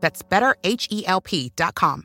That's betterhelp.com.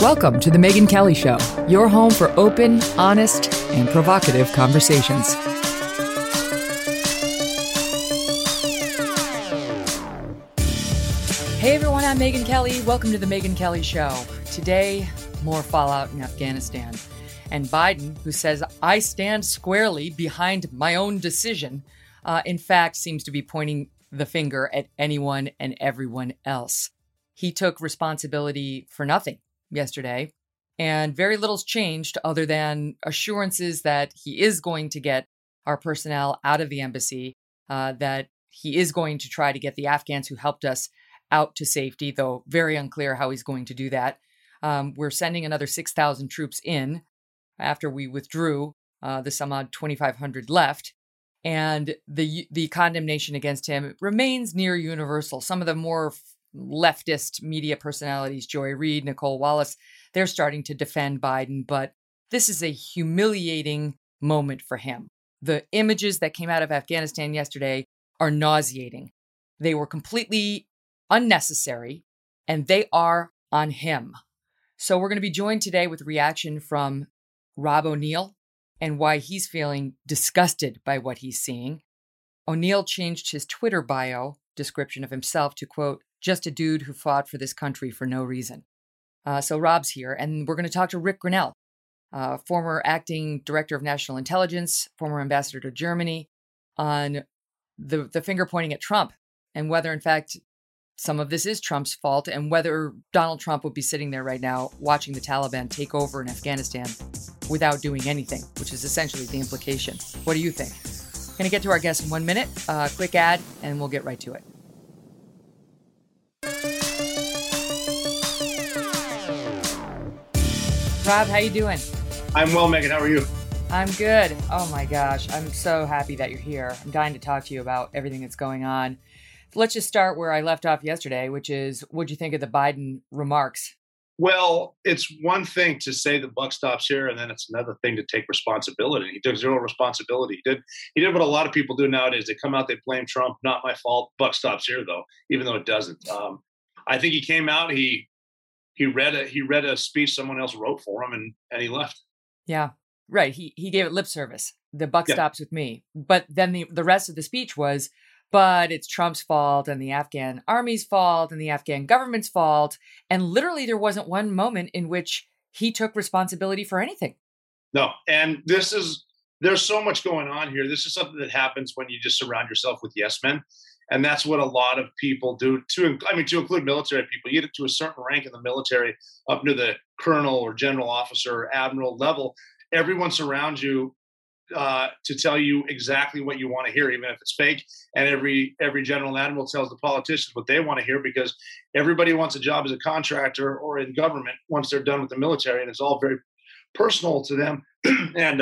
Welcome to The Megyn Kelly Show, your home for open, honest, and provocative conversations. Hey everyone, I'm Megyn Kelly. Welcome to The Megyn Kelly Show. Today, more fallout in Afghanistan. And Biden, who says, I stand squarely behind my own decision, in fact, seems to be pointing the finger at anyone and everyone else. He took responsibility for nothing yesterday, and very little's changed other than assurances that he is going to get our personnel out of the embassy, that he is going to try to get the Afghans who helped us out to safety, though very unclear how he's going to do that. We're sending another 6,000 troops in after we withdrew, the some odd 2,500 left. And the condemnation against him remains near universal. Some of the more leftist media personalities, Joy Reid, Nicole Wallace, they're starting to defend Biden, but this is a humiliating moment for him. The images that came out of Afghanistan yesterday are nauseating. They were completely unnecessary, and they are on him. So we're going to be joined today with reaction from Rob O'Neill and why he's feeling disgusted by what he's seeing. O'Neill changed his Twitter bio description of himself to, quote, just a dude who fought for this country for no reason. So Rob's here, and we're going to talk to Ric Grenell, former acting director of national intelligence, former ambassador to Germany, on the finger pointing at Trump and whether, in fact, some of this is Trump's fault and whether Donald Trump would be sitting there right now watching the Taliban take over in Afghanistan without doing anything, which is essentially the implication. What do you think? Going to get to our guest in 1 minute, quick ad, and we'll get right to it. Rob, how you doing? I'm well, Megan. How are you? I'm good. Oh my gosh. I'm so happy that you're here. I'm dying to talk to you about everything that's going on. Let's just start where I left off yesterday, which is, what'd you think of the Biden remarks? Well, it's one thing to say the buck stops here, and then it's another thing to take responsibility. He took zero responsibility. He did what a lot of people do nowadays. They come out, they blame Trump. Not my fault. Buck stops here, though, even though it doesn't. I think he came out, He read a speech someone else wrote for him, and he left. Yeah, right. He gave it lip service. The buck stops with me. But then the rest of the speech was, but it's Trump's fault and the Afghan army's fault and the Afghan government's fault. And literally there wasn't one moment in which he took responsibility for anything. No. And there's so much going on here. This is something that happens when you just surround yourself with yes men. And that's what a lot of people do, to include military people. You get to a certain rank in the military, up to the colonel or general officer or admiral level. Everyone surrounds you to tell you exactly what you want to hear, even if it's fake. And every general and admiral tells the politicians what they want to hear, because everybody wants a job as a contractor or in government once they're done with the military. And it's all very personal to them. And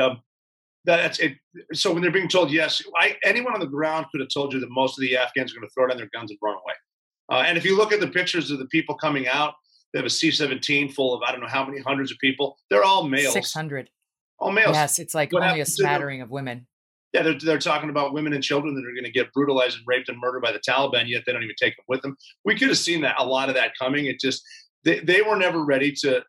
that's it. So when they're being told yes, anyone on the ground could have told you that most of the Afghans are going to throw down their guns and run away. And if you look at the pictures of the people coming out, they have a C-17 full of I don't know how many hundreds of people. They're all males. 600. All males. Yes, it's like only a smattering of women. Yeah, they're talking about women and children that are going to get brutalized and raped and murdered by the Taliban. Yet they don't even take them with them. We could have seen that a lot of that coming. It just they were never ready to.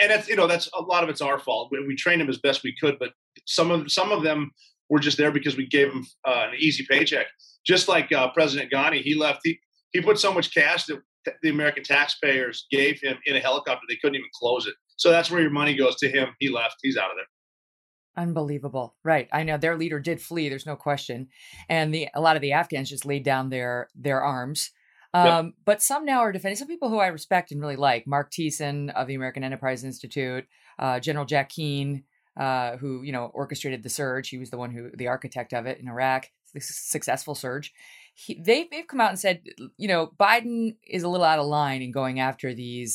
And that's, that's a lot of it's our fault. We trained them as best we could, but some of them were just there because we gave them an easy paycheck. Just like President Ghani, he left. He put so much cash that the American taxpayers gave him in a helicopter. They couldn't even close it. So that's where your money goes to him. He left. He's out of there. Unbelievable. Right. I know their leader did flee. There's no question. And a lot of the Afghans just laid down their arms. Yep. But some now are defending, some people who I respect and really like, Mark Thiessen of the American Enterprise Institute, General Jack Keane, who, you know, orchestrated the surge. He was the one who, the architect of it in Iraq, the successful surge. They've come out and said, you know, Biden is a little out of line in going after the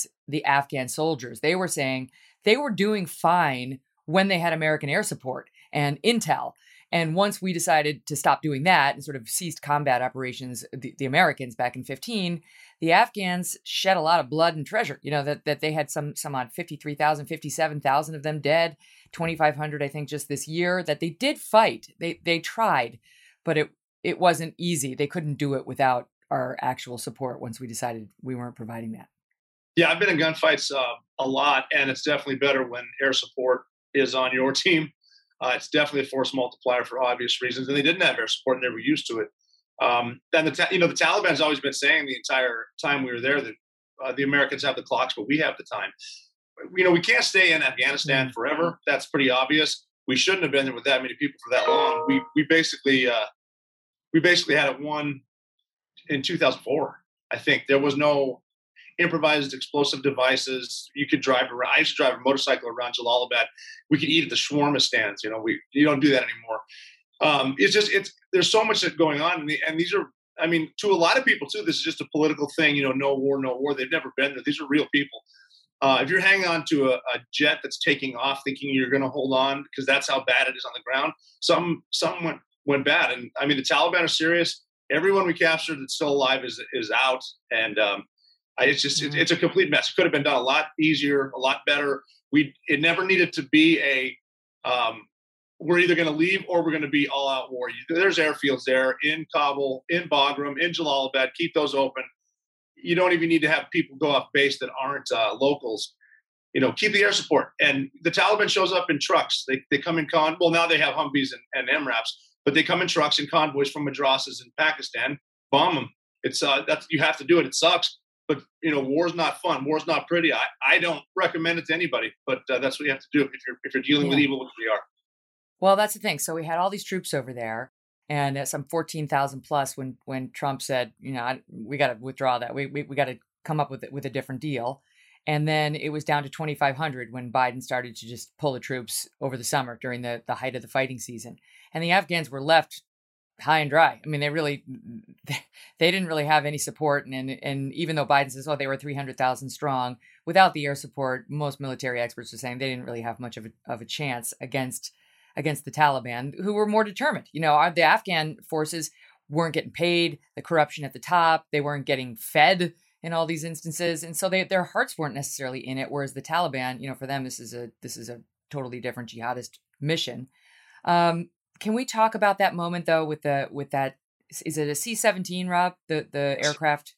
Afghan soldiers. They were saying they were doing fine when they had American air support and intel. And once we decided to stop doing that and sort of ceased combat operations, the Americans back in 2015, the Afghans shed a lot of blood and treasure, you know, that they had some odd 53,000, 57,000 of them dead, 2,500, I think, just this year, that they did fight. They tried, but it wasn't easy. They couldn't do it without our actual support once we decided we weren't providing that. Yeah, I've been in gunfights a lot, and it's definitely better when air support is on your team. It's definitely a force multiplier for obvious reasons. And they didn't have air support and they were used to it. Then the Taliban's always been saying the entire time we were there that the Americans have the clocks, but we have the time. You know, we can't stay in Afghanistan forever. That's pretty obvious. We shouldn't have been there with that many people for that long. We basically had it won in 2004. I think there was no improvised explosive devices. You could drive around. I used to drive a motorcycle around Jalalabad. We could eat at the shawarma stands. You know, you don't do that anymore. There's so much that's going on. And these are, I mean, to a lot of people too, this is just a political thing, you know, no war. They've never been there. These are real people. If you're hanging on to a jet that's taking off thinking you're going to hold on because that's how bad it is on the ground, some went bad. And I mean, the Taliban are serious. Everyone we captured that's still alive is out. And, it's a complete mess. It could have been done a lot easier, a lot better. It never needed to be we're either going to leave or we're going to be all out war. There's airfields there in Kabul, in Bagram, in Jalalabad. Keep those open. You don't even need to have people go off base that aren't locals. You know, keep the air support. And the Taliban shows up in trucks. They come in well, now they have Humvees and MRAPs, but they come in trucks and convoys from madrasas in Pakistan, bomb them. It's you have to do it. It sucks. But, you know, war's not fun. War's not pretty. I don't recommend it to anybody, but that's what you have to do if you're dealing with evil, which we are. Well, that's the thing. So we had all these troops over there and some 14,000 plus when Trump said, you know, we got to withdraw that. We got to come up with a different deal. And then it was down to 2,500 when Biden started to just pull the troops over the summer during the height of the fighting season. And the Afghans were left high and dry. I mean, they didn't really have any support. And even though Biden says, they were 300,000 strong, without the air support, most military experts are saying they didn't really have much of a chance against the Taliban, who were more determined. You know, the Afghan forces weren't getting paid, the corruption at the top, they weren't getting fed in all these instances. And so their hearts weren't necessarily in it. Whereas the Taliban, you know, for them, this is a totally different jihadist mission. Can we talk about that moment though with that? Is it a C-17, Rob? The aircraft?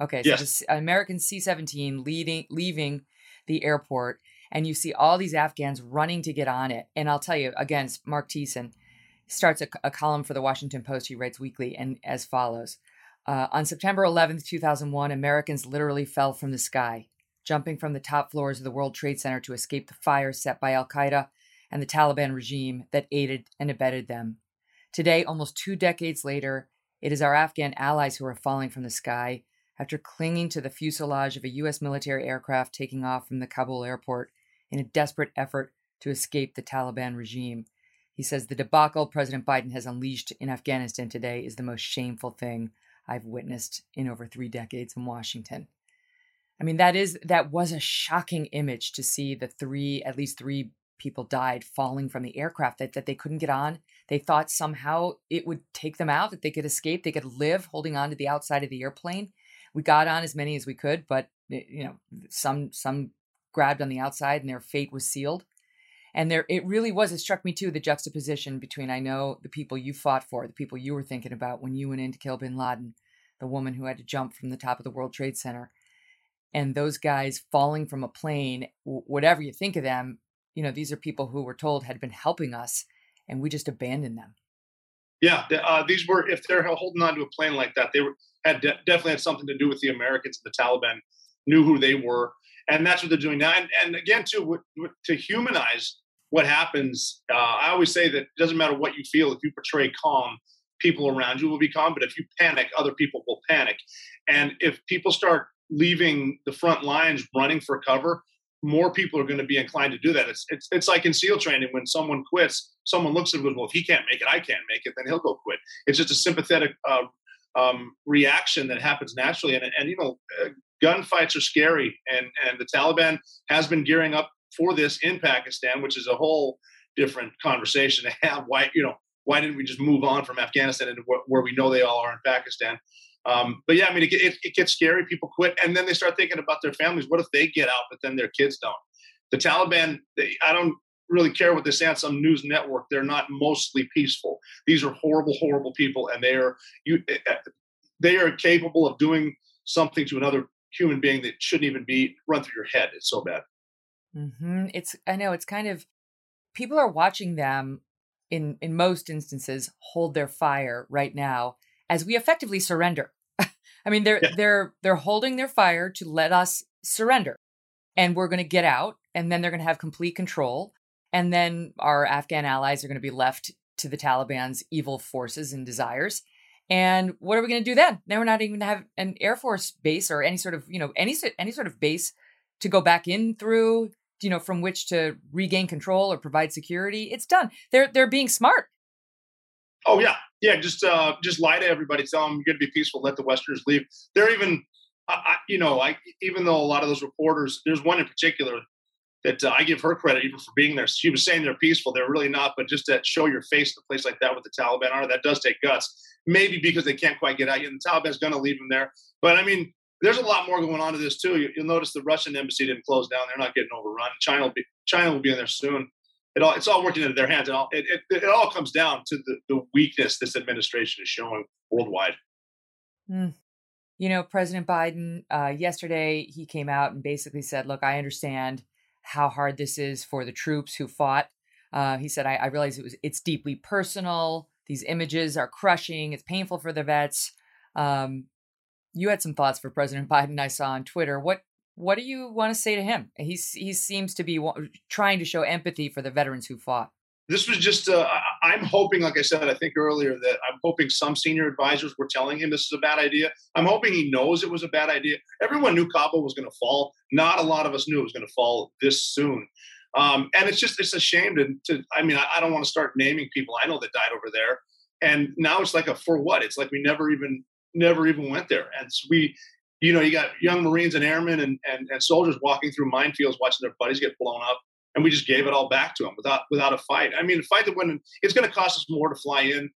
Okay, so yes. An American C-17 leaving the airport, and you see all these Afghans running to get on it. And I'll tell you again, Mark Thiessen starts a column for the Washington Post. He writes weekly and as follows: on September 11th, 2001, Americans literally fell from the sky, jumping from the top floors of the World Trade Center to escape the fire set by Al Qaeda and the Taliban regime that aided and abetted them. Today, almost 2 decades later, it is our Afghan allies who are falling from the sky after clinging to the fuselage of a U.S. military aircraft taking off from the Kabul airport in a desperate effort to escape the Taliban regime. He says the debacle President Biden has unleashed in Afghanistan today is the most shameful thing I've witnessed in over 3 decades in Washington. I mean, that was a shocking image to see at least three people died falling from the aircraft that they couldn't get on. They thought somehow it would take them out, that they could escape, they could live holding on to the outside of the airplane. We got on as many as we could, but you know, some grabbed on the outside and their fate was sealed. And it really was. It struck me too, the juxtaposition between, I know, the people you fought for, the people you were thinking about when you went in to kill bin Laden, the woman who had to jump from the top of the World Trade Center, and those guys falling from a plane, whatever you think of them. You know, these are people who were told had been helping us, and we just abandoned them. Yeah, these were, if they're holding on to a plane like that, they were, definitely had something to do with the Americans. The Taliban knew who they were. And that's what they're doing now. And again, too, to humanize what happens, I always say that it doesn't matter what you feel. If you portray calm, people around you will be calm. But if you panic, other people will panic. And if people start leaving the front lines running for cover, more people are going to be inclined to do that. It's like in SEAL training. When someone quits, someone looks at it and goes, well, if he can't make it, I can't make it, then he'll go quit. It's just a sympathetic reaction that happens naturally. And you know, gunfights are scary. And the Taliban has been gearing up for this in Pakistan, which is a whole different conversation to have. Why didn't we just move on from Afghanistan into where we know they all are in Pakistan? But yeah, I mean, it gets scary. People quit, and then they start thinking about their families. What if they get out, but then their kids don't? The Taliban, I don't really care what they say on some news network. They're not mostly peaceful. These are horrible, horrible people, and they are capable of doing something to another human being that shouldn't even be run through your head. It's so bad. Mm-hmm. I know, it's kind of, people are watching them in most instances hold their fire right now as we effectively surrender. I mean, they're holding their fire to let us surrender, and we're going to get out, and then they're going to have complete control, and then our Afghan allies are going to be left to the Taliban's evil forces and desires. And what are we going to do then? Then we're not even going to have an Air Force base or any sort of, you know, any sort of base to go back in through, you know, from which to regain control or provide security. It's done. They're being smart. Oh yeah. Yeah. Just lie to everybody. Tell them you're going to be peaceful. Let the Westerners leave. They're even, even though a lot of those reporters, there's one in particular that I give her credit even for being there. She was saying they're peaceful. They're really not, but just that show your face in a place like that with the Taliban are, that does take guts, maybe because they can't quite get out yet. And the Taliban's going to leave them there. But I mean, there's a lot more going on to this too. You'll notice the Russian embassy didn't close down. They're not getting overrun. China will be in there soon. It's all working into their hands. And it all comes down to the weakness this administration is showing worldwide. Mm. You know, President Biden, yesterday, he came out and basically said, look, I understand how hard this is for the troops who fought. He said, I realize it's deeply personal. These images are crushing. It's painful for the vets. You had some thoughts for President Biden, I saw on Twitter. What do you want to say to him? He seems to be trying to show empathy for the veterans who fought. This was just, I'm hoping, like I said, I think earlier, that I'm hoping some senior advisors were telling him this is a bad idea. I'm hoping he knows it was a bad idea. Everyone knew Kabul was going to fall. Not a lot of us knew it was going to fall this soon. And it's a shame I don't want to start naming people I know that died over there. And now it's like for what? It's like we never even went there. And you got young Marines and airmen and soldiers walking through minefields, watching their buddies get blown up. And we just gave it all back to them without a fight. I mean, a fight that wouldn't, it's going to cost us more to fly in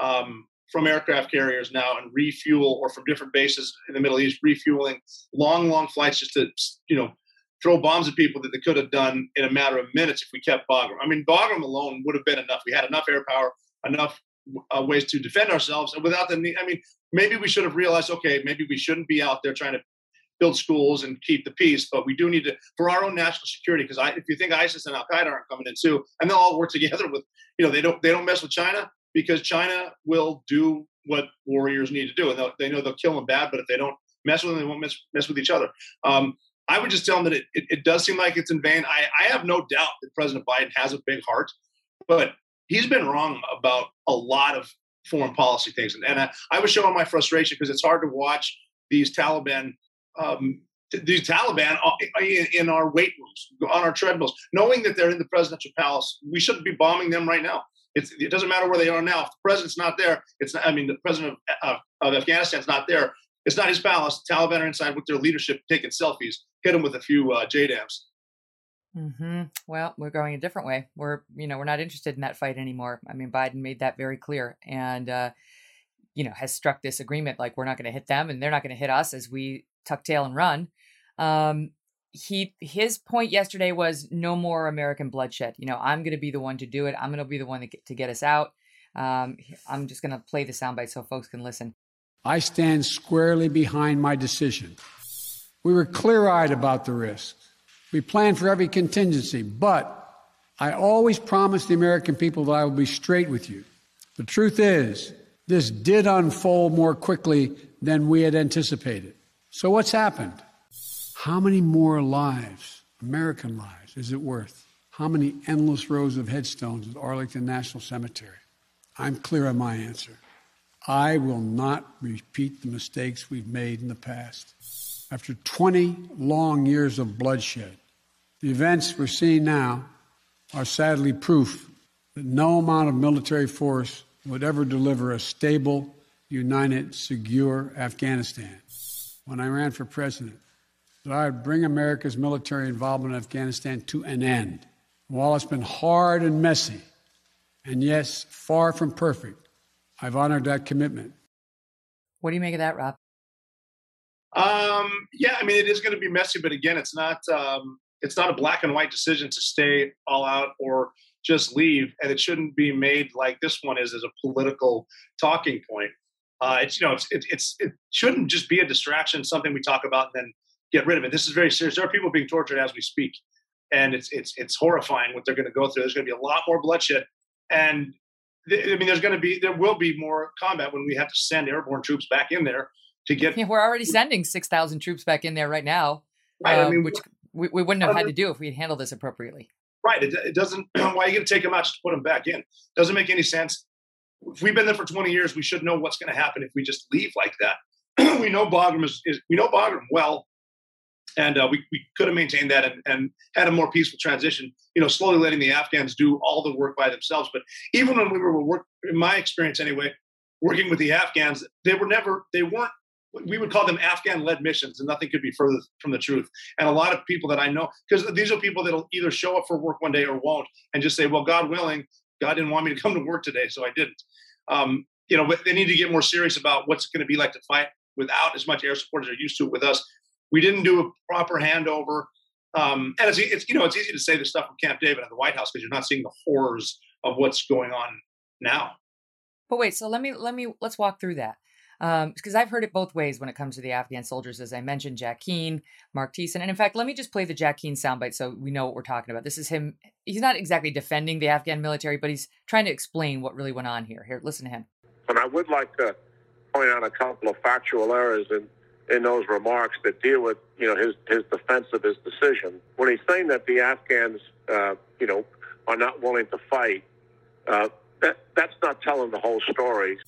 from aircraft carriers now and refuel, or from different bases in the Middle East, refueling long flights just to, throw bombs at people that they could have done in a matter of minutes if we kept Bagram. I mean, Bagram alone would have been enough. We had enough air power, enough ways to defend ourselves, and without the need. I mean, maybe we should have realized, okay, maybe we shouldn't be out there trying to build schools and keep the peace, but we do need to, for our own national security, because if you think ISIS and Al Qaeda aren't coming in too, and they'll all work together with, they don't mess with China, because China will do what warriors need to do, and they know they'll kill them bad, but if they don't mess with them, they won't mess with each other. I would just tell them that it does seem like it's in vain. I have no doubt that President Biden has a big heart, but he's been wrong about a lot of foreign policy things. And I was showing my frustration because it's hard to watch these Taliban in our weight rooms, on our treadmills, knowing that they're in the presidential palace. We shouldn't be bombing them right now. It doesn't matter where they are now. If the president's not there, the president of Afghanistan's not there. It's not his palace. The Taliban are inside with their leadership, taking selfies. Hit them with a few JDAMs. Mm-hmm. Well, we're going a different way. We're not interested in that fight anymore. I mean, Biden made that very clear, and has struck this agreement like we're not going to hit them, and they're not going to hit us as we tuck tail and run. His point yesterday was no more American bloodshed. I'm going to be the one to do it. I'm going to be the one to get us out. I'm just going to play the soundbite so folks can listen. I stand squarely behind my decision. We were clear-eyed about the risks. We planned for every contingency, but I always promised the American people that I will be straight with you. The truth is, this did unfold more quickly than we had anticipated. So what's happened? How many more lives, American lives, is it worth? How many endless rows of headstones at Arlington National Cemetery? I'm clear on my answer. I will not repeat the mistakes we've made in the past. After 20 long years of bloodshed, the events we're seeing now are sadly proof that no amount of military force would ever deliver a stable, united, secure Afghanistan. When I ran for president, that I would bring America's military involvement in Afghanistan to an end. While it's been hard and messy, and yes, far from perfect, I've honored that commitment. What do you make of that, Rob? Yeah, I mean, it is going to be messy, but again, it's not a black and white decision to stay all out or just leave, and it shouldn't be made like this one is as a political talking point. It shouldn't just be a distraction, something we talk about and then get rid of it. This is very serious. There are people being tortured as we speak, and it's horrifying what they're going to go through. There's going to be a lot more bloodshed, and there will be more combat when we have to send airborne troops back in there to get. Yeah, we're already sending 6,000 troops back in there right now, right? Which we wouldn't have had to do if we had handled this appropriately. Right. It doesn't. Why are you going to take them out just to put them back in? Doesn't make any sense. If we've been there for 20 years, we should know what's going to happen if we just leave like that. We know Bagram well, and we could have maintained that and had a more peaceful transition. You know, slowly letting the Afghans do all the work by themselves. But even when we were in my experience anyway, working with the Afghans, they weren't. We would call them Afghan-led missions, and nothing could be further from the truth. And a lot of people that I know, because these are people that'll either show up for work one day or won't, and just say, well, God willing, God didn't want me to come to work today, so I didn't. But they need to get more serious about what's it going to be like to fight without as much air support as they're used to with us. We didn't do a proper handover. And it's easy to say this stuff from Camp David at the White House because you're not seeing the horrors of what's going on now. But wait, so let's walk through that. Because I've heard it both ways when it comes to the Afghan soldiers, as I mentioned, Jack Keane, Mark Thiessen. And in fact, let me just play the Jack Keane soundbite so we know what we're talking about. This is him. He's not exactly defending the Afghan military, but he's trying to explain what really went on here. Here, listen to him. And I would like to point out a couple of factual errors in those remarks that deal with, his defense of his decision. When he's saying that the Afghans, are not willing to fight, that's not telling the whole story.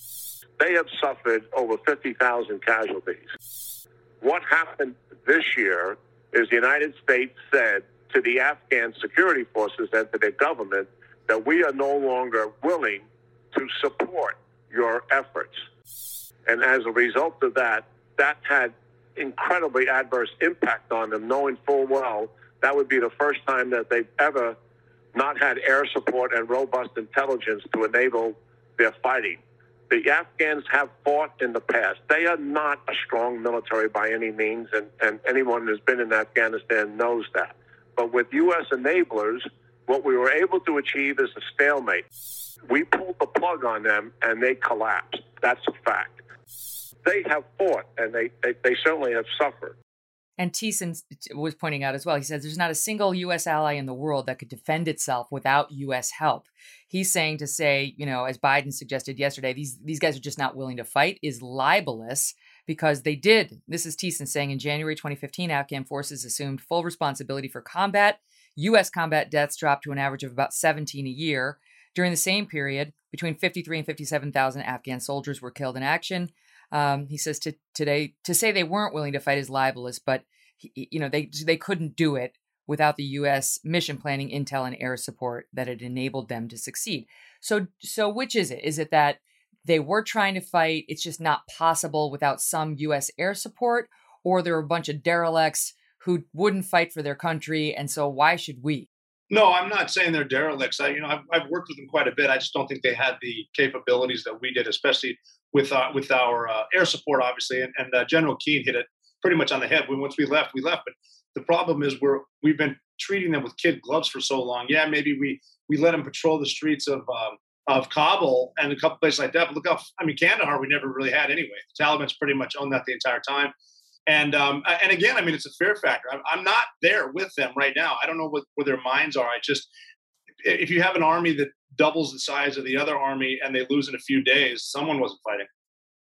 They have suffered over 50,000 casualties. What happened this year is the United States said to the Afghan security forces and to their government that we are no longer willing to support your efforts. And as a result of that had incredibly adverse impact on them, knowing full well that would be the first time that they've ever not had air support and robust intelligence to enable their fighting. The Afghans have fought in the past. They are not a strong military by any means, and anyone who's been in Afghanistan knows that. But with U.S. enablers, what we were able to achieve is a stalemate. We pulled the plug on them, and they collapsed. That's a fact. They have fought, and they certainly have suffered. And Thiessen was pointing out as well, he says there's not a single U.S. ally in the world that could defend itself without U.S. help. He's saying to say, as Biden suggested yesterday, these guys are just not willing to fight is libelous because they did. This is Thiessen saying in January 2015, Afghan forces assumed full responsibility for combat. U.S. combat deaths dropped to an average of about 17 a year. During the same period, between 53 and 57,000 Afghan soldiers were killed in action. He says today to say they weren't willing to fight is libelous, but they couldn't do it without the U.S. mission planning, intel, and air support that had enabled them to succeed. So which is it? Is it that they were trying to fight? It's just not possible without some U.S. air support, or there are a bunch of derelicts who wouldn't fight for their country, and so why should we? No, I'm not saying they're derelicts. I've worked with them quite a bit. I just don't think they had the capabilities that we did, especially with our air support, obviously. And General Keane hit it pretty much on the head. Once we left. But the problem is we've been treating them with kid gloves for so long. Yeah, maybe we let them patrol the streets of Kabul and a couple places like that. But look how, Kandahar we never really had anyway. The Taliban's pretty much owned that the entire time. And again, it's a fear factor. I'm not there with them right now. I don't know where their minds are. I just, if you have an army that doubles the size of the other army and they lose in a few days, someone wasn't fighting.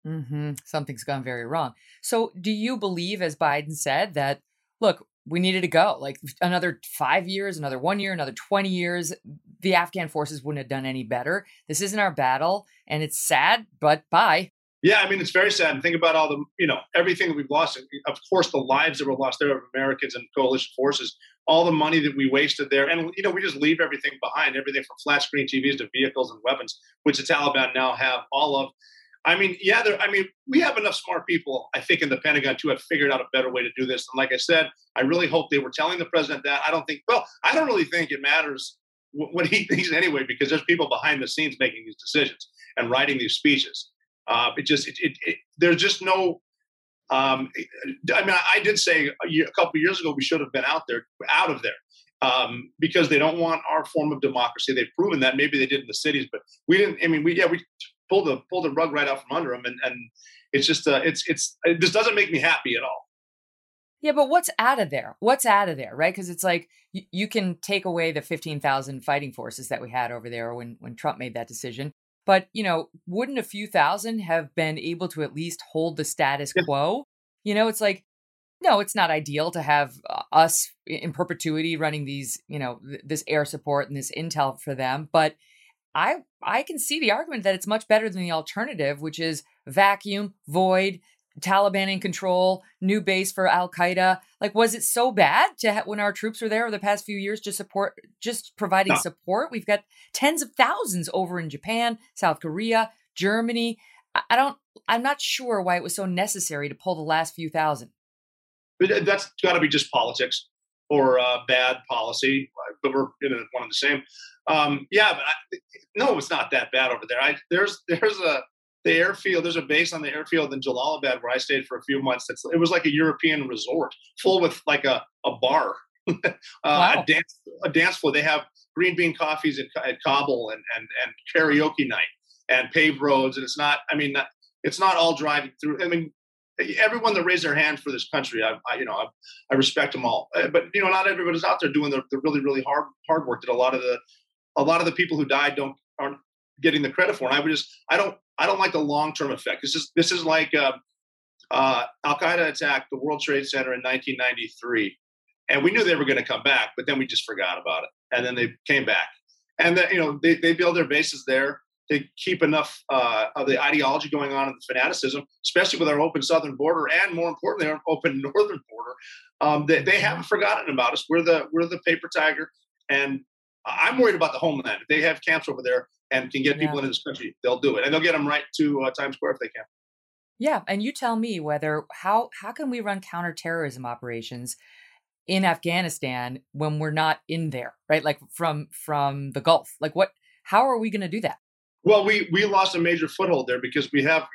Mm-hmm. Something's gone very wrong. So do you believe, as Biden said, that, look, we needed to go like another 5 years, another 1 year, another 20 years, the Afghan forces wouldn't have done any better. This isn't our battle. And it's sad, but bye. Yeah, I mean, it's very sad. And think about all the, everything that we've lost. Of course, the lives that were lost there of Americans and coalition forces, all the money that we wasted there. And, we just leave everything behind, everything from flat screen TVs to vehicles and weapons, which the Taliban now have all of. I mean, yeah, we have enough smart people, I think, in the Pentagon to have figured out a better way to do this. And like I said, I really hope they were telling the president that. I don't really think it matters what he thinks anyway, because there's people behind the scenes making these decisions and writing these speeches. There's just no, I did say a couple of years ago, we should have been out of there because they don't want our form of democracy. They've proven that. Maybe they did in the cities, but we didn't, we pulled the rug right out from under them. And it's just, this doesn't make me happy at all. Yeah, but what's out of there? Right? Because it's like you can take away the 15,000 fighting forces that we had over there when Trump made that decision. But, wouldn't a few thousand have been able to at least hold the status quo? It's like, no, it's not ideal to have us in perpetuity running these, this air support and this intel for them. But I can see the argument that it's much better than the alternative, which is vacuum, void, Taliban in control, new base for Al Qaeda. Like, was it so bad when our troops were there over the past few years to providing support? We've got tens of thousands over in Japan, South Korea, Germany. I'm not sure why it was so necessary to pull the last few thousand. That's got to be just politics or bad policy, but we're one and the same. No, it's not that bad over there. The airfield, there's a base on the airfield in Jalalabad where I stayed for a few months. It was like a European resort full with like a bar, wow. a dance floor. They have green bean coffees at Kabul and karaoke night and paved roads. And it's not all driving through. I mean, everyone that raised their hand for this country, I respect them all. But, not everybody's out there doing the really, really hard work that a lot of the people who died aren't getting the credit for. And I don't like the long-term effect. This is like Al Qaeda attacked the World Trade Center in 1993, and we knew they were going to come back, but then we just forgot about it, and then they came back, and they build their bases there. They keep enough of the ideology going on and the fanaticism, especially with our open southern border, and more importantly, our open northern border. They haven't forgotten about us. We're the paper tiger, and I'm worried about the homeland. If they have camps over there and can get people into this country, they'll do it. And they'll get them right to Times Square if they can. Yeah. And you tell me how can we run counterterrorism operations in Afghanistan when we're not in there, right? Like from the Gulf, like how are we going to do that? Well, we lost a major foothold there because we have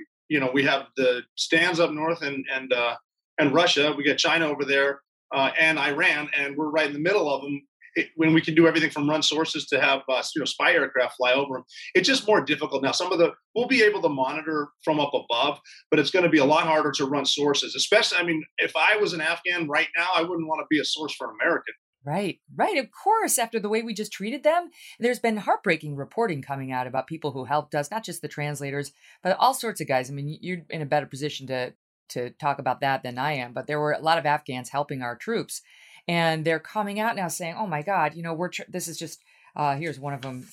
the stands up north and Russia, we got China over there and Iran, and we're right in the middle of them. When we can do everything from run sources to have spy aircraft fly over them, it's just more difficult now. We'll be able to monitor from up above, but it's going to be a lot harder to run sources. Especially, if I was an Afghan right now, I wouldn't want to be a source for an American. Right. Of course, after the way we just treated them, there's been heartbreaking reporting coming out about people who helped us, not just the translators, but all sorts of guys. You're in a better position to talk about that than I am. But there were a lot of Afghans helping our troops. And they're coming out now saying, "Oh my God, this is just." Here's one of them.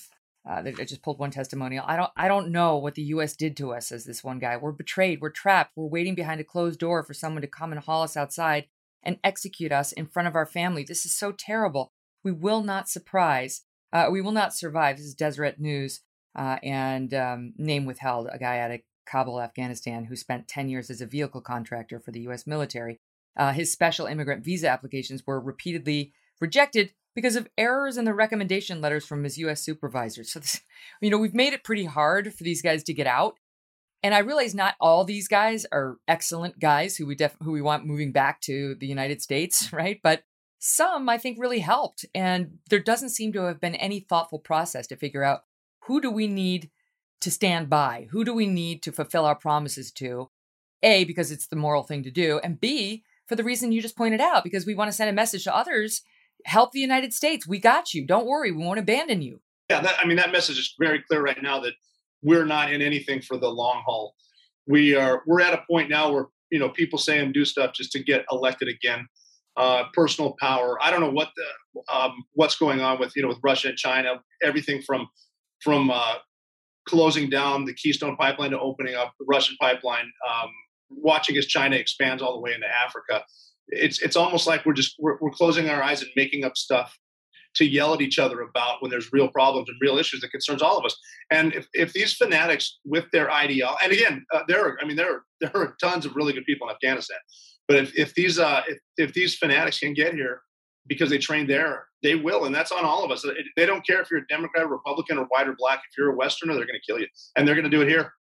I just pulled one testimonial. I don't know what the U.S. did to us, says this one guy. We're betrayed. We're trapped. We're waiting behind a closed door for someone to come and haul us outside and execute us in front of our family. This is so terrible. We will not we will not survive. This is Deseret News and name withheld. A guy out of Kabul, Afghanistan, who spent 10 years as a vehicle contractor for the U.S. military. His special immigrant visa applications were repeatedly rejected because of errors in the recommendation letters from his U.S. supervisors. So, we've made it pretty hard for these guys to get out. And I realize not all these guys are excellent guys who we want moving back to the United States, right? But some, I think, really helped. And there doesn't seem to have been any thoughtful process to figure out who do we need to stand by? Who do we need to fulfill our promises to? A, because it's the moral thing to do. And B, for the reason you just pointed out, because we want to send a message to others help the United States. We got you. Don't worry. We won't abandon you. Yeah, that message is very clear right now that we're not in anything for the long haul. We're at a point now where, people say and do stuff just to get elected again. Personal power. I don't know what what's going on with, with Russia and China, everything from closing down the Keystone pipeline to opening up the Russian pipeline, watching as China expands all the way into Africa. It's almost like we're closing our eyes and making up stuff to yell at each other about when there's real problems and real issues that concerns all of us. And if these fanatics with their ideology, and again, there are tons of really good people in Afghanistan, but if these fanatics can get here because they trained there, they will. And that's on all of us. They don't care if you're a Democrat, Republican, or white or black. If you're a Westerner, they're going to kill you, and they're going to do it here.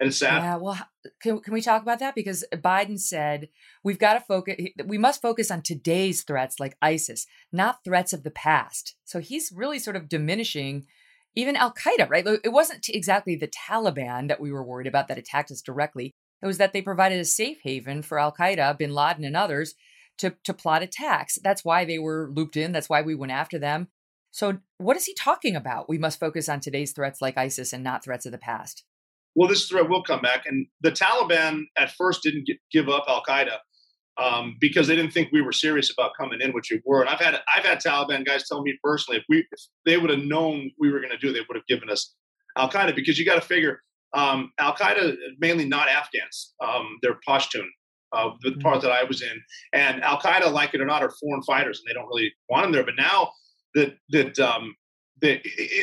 And it's sad. Yeah. Well, can we talk about that? Because Biden said we've got to focus. We must focus on today's threats, like ISIS, not threats of the past. So he's really sort of diminishing even Al Qaeda. Right? It wasn't exactly the Taliban that we were worried about that attacked us directly. It was that they provided a safe haven for Al Qaeda, bin Laden, and others to plot attacks. That's why they were looped in. That's why we went after them. So what is he talking about? We must focus on today's threats, like ISIS, and not threats of the past. Well, this threat will come back. And the Taliban at first didn't give up al-Qaeda because they didn't think we were serious about coming in, which we were. And I've had Taliban guys tell me personally, if they would have known we were going to do, they would have given us al-Qaeda, because you got to figure al-Qaeda, mainly not Afghans. They're Pashtun, the part that I was in. And al-Qaeda, like it or not, are foreign fighters, and they don't really want them there. But now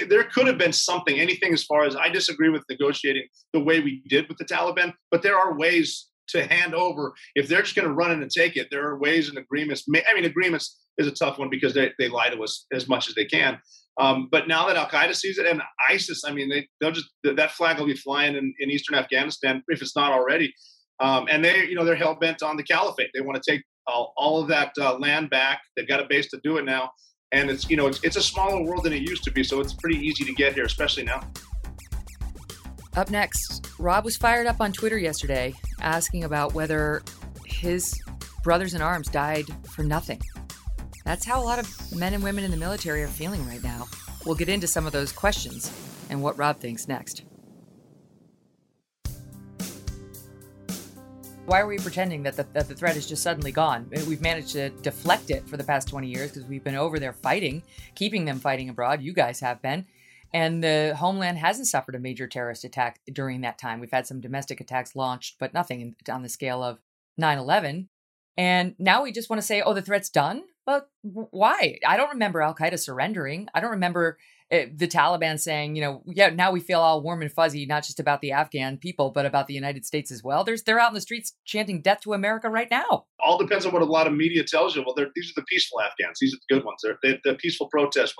there could have been something, anything, as far as I disagree with negotiating the way we did with the Taliban, but there are ways to hand over. If they're just going to run in and take it, there are ways and agreements. I mean, agreements is a tough one because they lie to us as much as they can. But now that al-Qaeda sees it, and ISIS, they'll just, that flag will be flying in eastern Afghanistan if it's not already. And they're hell bent on the caliphate. They want to take all of that land back. They've got a base to do it now. And it's, it's a smaller world than it used to be, so it's pretty easy to get here, especially now. Up next, Rob was fired up on Twitter yesterday, asking about whether his brothers in arms died for nothing. That's how a lot of men and women in the military are feeling right now. We'll get into some of those questions and what Rob thinks next. Why are we pretending that the threat is just suddenly gone? We've managed to deflect it for the past 20 years because we've been over there fighting, keeping them fighting abroad. You guys have been. And the homeland hasn't suffered a major terrorist attack during that time. We've had some domestic attacks launched, but nothing on the scale of 9/11. And now we just want to say, oh, the threat's done? But why? I don't remember al-Qaeda surrendering. I don't remember the Taliban saying, now we feel all warm and fuzzy, not just about the Afghan people, but about the United States as well. They're out in the streets chanting death to America right now. All depends on what a lot of media tells you. Well, these are the peaceful Afghans. These are the good ones. They're the peaceful protests.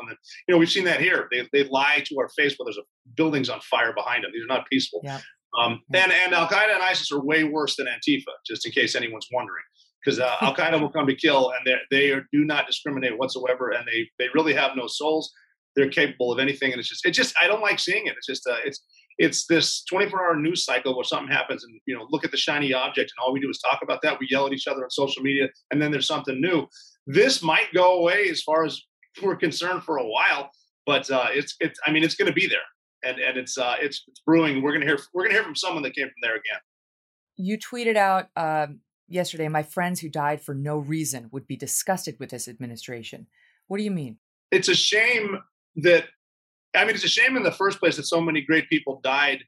We've seen that here. They lie to our face when there's buildings on fire behind them. These are not peaceful. Yeah. And al-Qaeda and ISIS are way worse than Antifa, just in case anyone's wondering. Because al-Qaeda will come to kill, and they do not discriminate whatsoever. And they really have no souls. They're capable of anything, and it's just I don't like seeing it. It's just it's this 24-hour news cycle where something happens, and look at the shiny object, and all we do is talk about that. We yell at each other on social media, and then there's something new. This might go away as far as we're concerned for a while, but it's going to be there, and it's brewing. We're going to hear from someone that came from there again. You tweeted out yesterday, my friends who died for no reason would be disgusted with this administration. What do you mean? It's a shame. It's a shame in the first place that so many great people died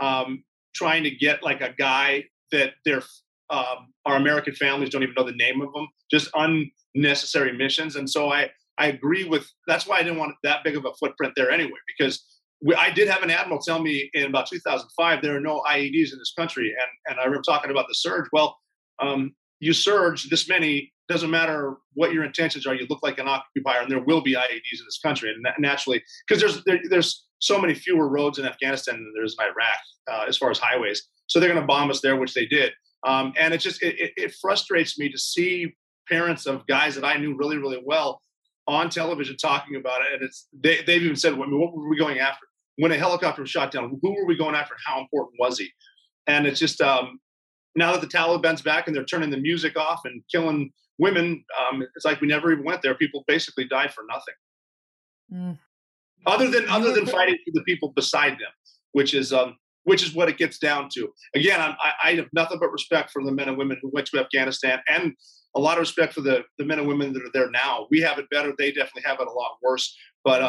trying to get like a guy that our American families don't even know the name of them, just unnecessary missions. And so I agree with, that's why I didn't want that big of a footprint there anyway, because I did have an admiral tell me in about 2005, there are no IEDs in this country. And I remember talking about the surge. Well, you surge this many, doesn't matter what your intentions are, you look like an occupier, and there will be IEDs in this country. And naturally, because there's so many fewer roads in Afghanistan than there is in Iraq as far as highways. So they're going to bomb us there, which they did. And it's just, it frustrates me to see parents of guys that I knew really, really well on television talking about it. And they've even said, what were we going after? When a helicopter was shot down, who were we going after? How important was he? And it's just, now that the Taliban's back and they're turning the music off and killing women, it's like we never even went there. People basically died for nothing. Mm. Other than fighting for the people beside them, which is what it gets down to. Again, I have nothing but respect for the men and women who went to Afghanistan, and a lot of respect for the men and women that are there now. We have it better; they definitely have it a lot worse. But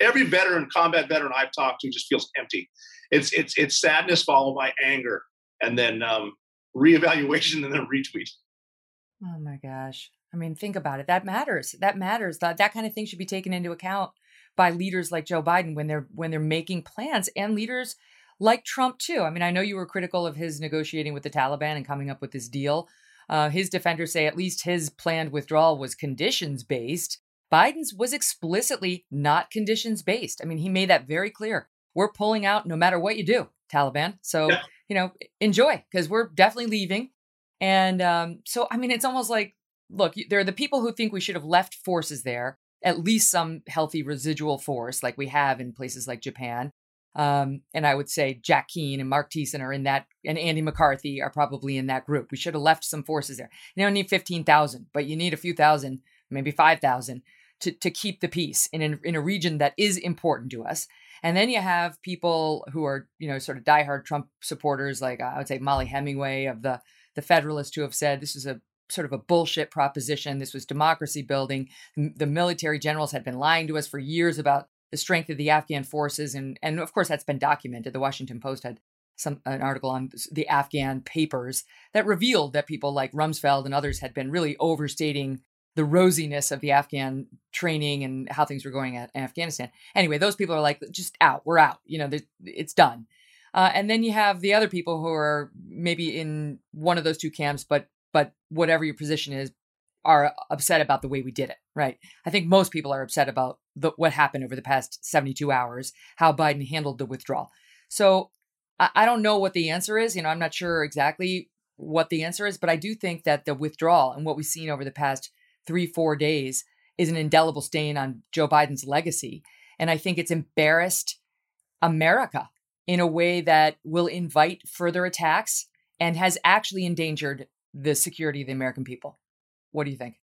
every veteran, combat veteran I've talked to, just feels empty. It's sadness followed by anger, and then reevaluation, and then retweet. Oh my gosh. I mean, think about it. That matters. That matters. That kind of thing should be taken into account by leaders like Joe Biden when they're making plans, and leaders like Trump too. I mean, I know you were critical of his negotiating with the Taliban and coming up with this deal. His defenders say at least his planned withdrawal was conditions-based. Biden's was explicitly not conditions-based. I mean, he made that very clear. We're pulling out no matter what you do, Taliban. So, enjoy, because we're definitely leaving. And so, I mean, it's almost like, look, there are the people who think we should have left forces there, at least some healthy residual force like we have in places like Japan. And I would say Jack Keane and Mark Thiessen are in that, and Andy McCarthy are probably in that group. We should have left some forces there. You don't need 15,000, but you need a few thousand, maybe 5,000 to keep the peace in a region that is important to us. And then you have people who are, sort of diehard Trump supporters, like I would say Molly Hemingway of the Federalist, who have said this is a sort of a bullshit proposition. This was democracy building. The military generals had been lying to us for years about the strength of the Afghan forces. And of course, that's been documented. The Washington Post had an article on the Afghan papers that revealed that people like Rumsfeld and others had been really overstating the rosiness of the Afghan training and how things were going in Afghanistan. Anyway, those people are like, just out, we're out, it's done. And then you have the other people who are maybe in one of those two camps, but whatever your position is, are upset about the way we did it, right? I think most people are upset about what happened over the past 72 hours, how Biden handled the withdrawal. So I don't know what the answer is. I'm not sure exactly what the answer is, but I do think that the withdrawal and what we've seen over the past 3-4 days is an indelible stain on Joe Biden's legacy. And I think it's embarrassed America in a way that will invite further attacks and has actually endangered the security of the American people. What do you think?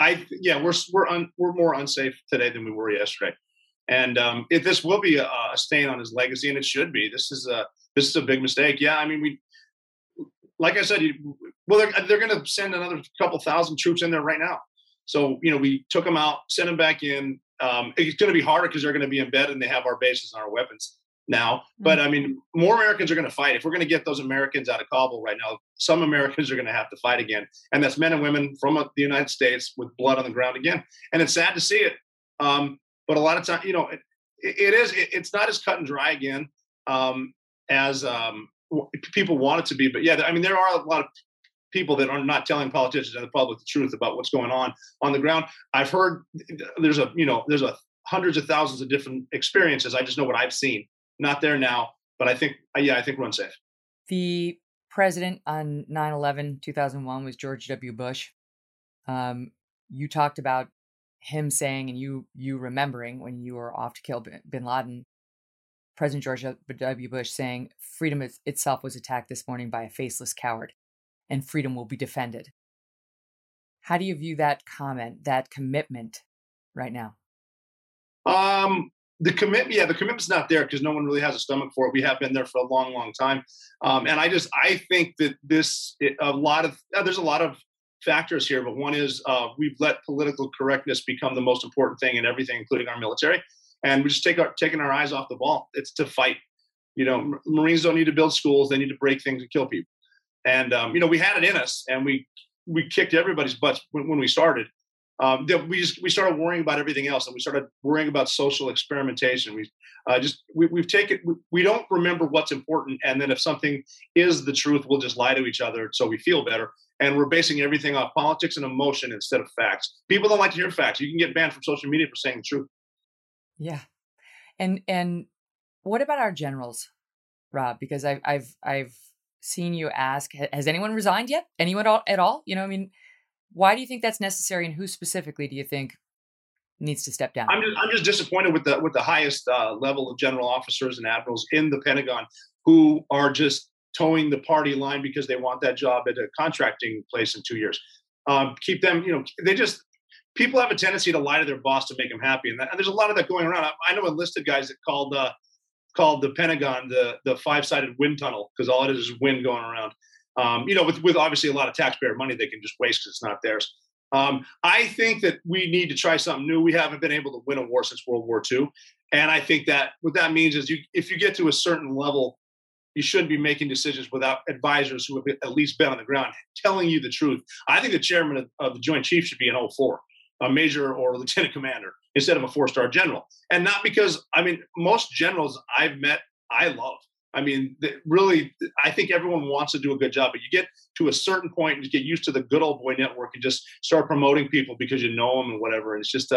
We're more unsafe today than we were yesterday, and if this will be a stain on his legacy, and it should be. This is a big mistake. Yeah, I mean, they're going to send another couple thousand troops in there right now. So we took them out, sent them back in. It's going to be harder because they're going to be in bed and they have our bases and our weapons now. But I mean, more Americans are going to fight. If we're going to get those Americans out of Kabul right now, some Americans are going to have to fight again. And that's men and women from the United States with blood on the ground again. And it's sad to see it. But a lot of times, it's not as cut and dry again as people want it to be. But yeah, I mean, there are a lot of people that are not telling politicians and the public the truth about what's going on the ground. I've heard there's hundreds of thousands of different experiences. I just know what I've seen. Not there now, but I think we're unsafe. The president on 9/11, 2001 was George W. Bush. You talked about him saying, and you remembering when you were off to kill bin Laden, President George W. Bush saying, freedom itself was attacked this morning by a faceless coward, and freedom will be defended. How do you view that comment, that commitment right now? The commitment's not there because no one really has a stomach for it. We have been there for a long, long time. And I think that there's a lot of factors here, but one is we've let political correctness become the most important thing in everything, including our military. And we're just taking our eyes off the ball. It's to fight. Marines don't need to build schools. They need to break things and kill people. And, we had it in us and we kicked everybody's butts when we started. We started worrying about everything else, and we started worrying about social experimentation. We don't remember what's important, and then if something is the truth, we'll just lie to each other so we feel better. And we're basing everything off politics and emotion instead of facts. People don't like to hear facts. You can get banned from social media for saying the truth. Yeah, and what about our generals, Rob? Because I've seen you ask, has anyone resigned yet? Anyone at all? Why do you think that's necessary, and who specifically do you think needs to step down? I'm just disappointed with the highest level of general officers and admirals in the Pentagon who are just towing the party line because they want that job at a contracting place in 2 years. Keep them, you know, they just, people have a tendency to lie to their boss to make them happy. And there's a lot of that going around. I know enlisted guys that called the Pentagon the five-sided wind tunnel, because all it is wind going around. You know, with obviously a lot of taxpayer money they can just waste because it's not theirs. I think that we need to try something new. We haven't been able to win a war since World War II. And I think that what that means is if you get to a certain level, you shouldn't be making decisions without advisors who have at least been on the ground telling you the truth. I think the chairman of the Joint Chiefs should be an 04, a major or lieutenant commander, instead of a four-star general. And not because, I mean, most generals I've met, I love. I mean, really, I think everyone wants to do a good job, but you get to a certain point and you get used to the good old boy network and just start promoting people because you know them and whatever. And it's just,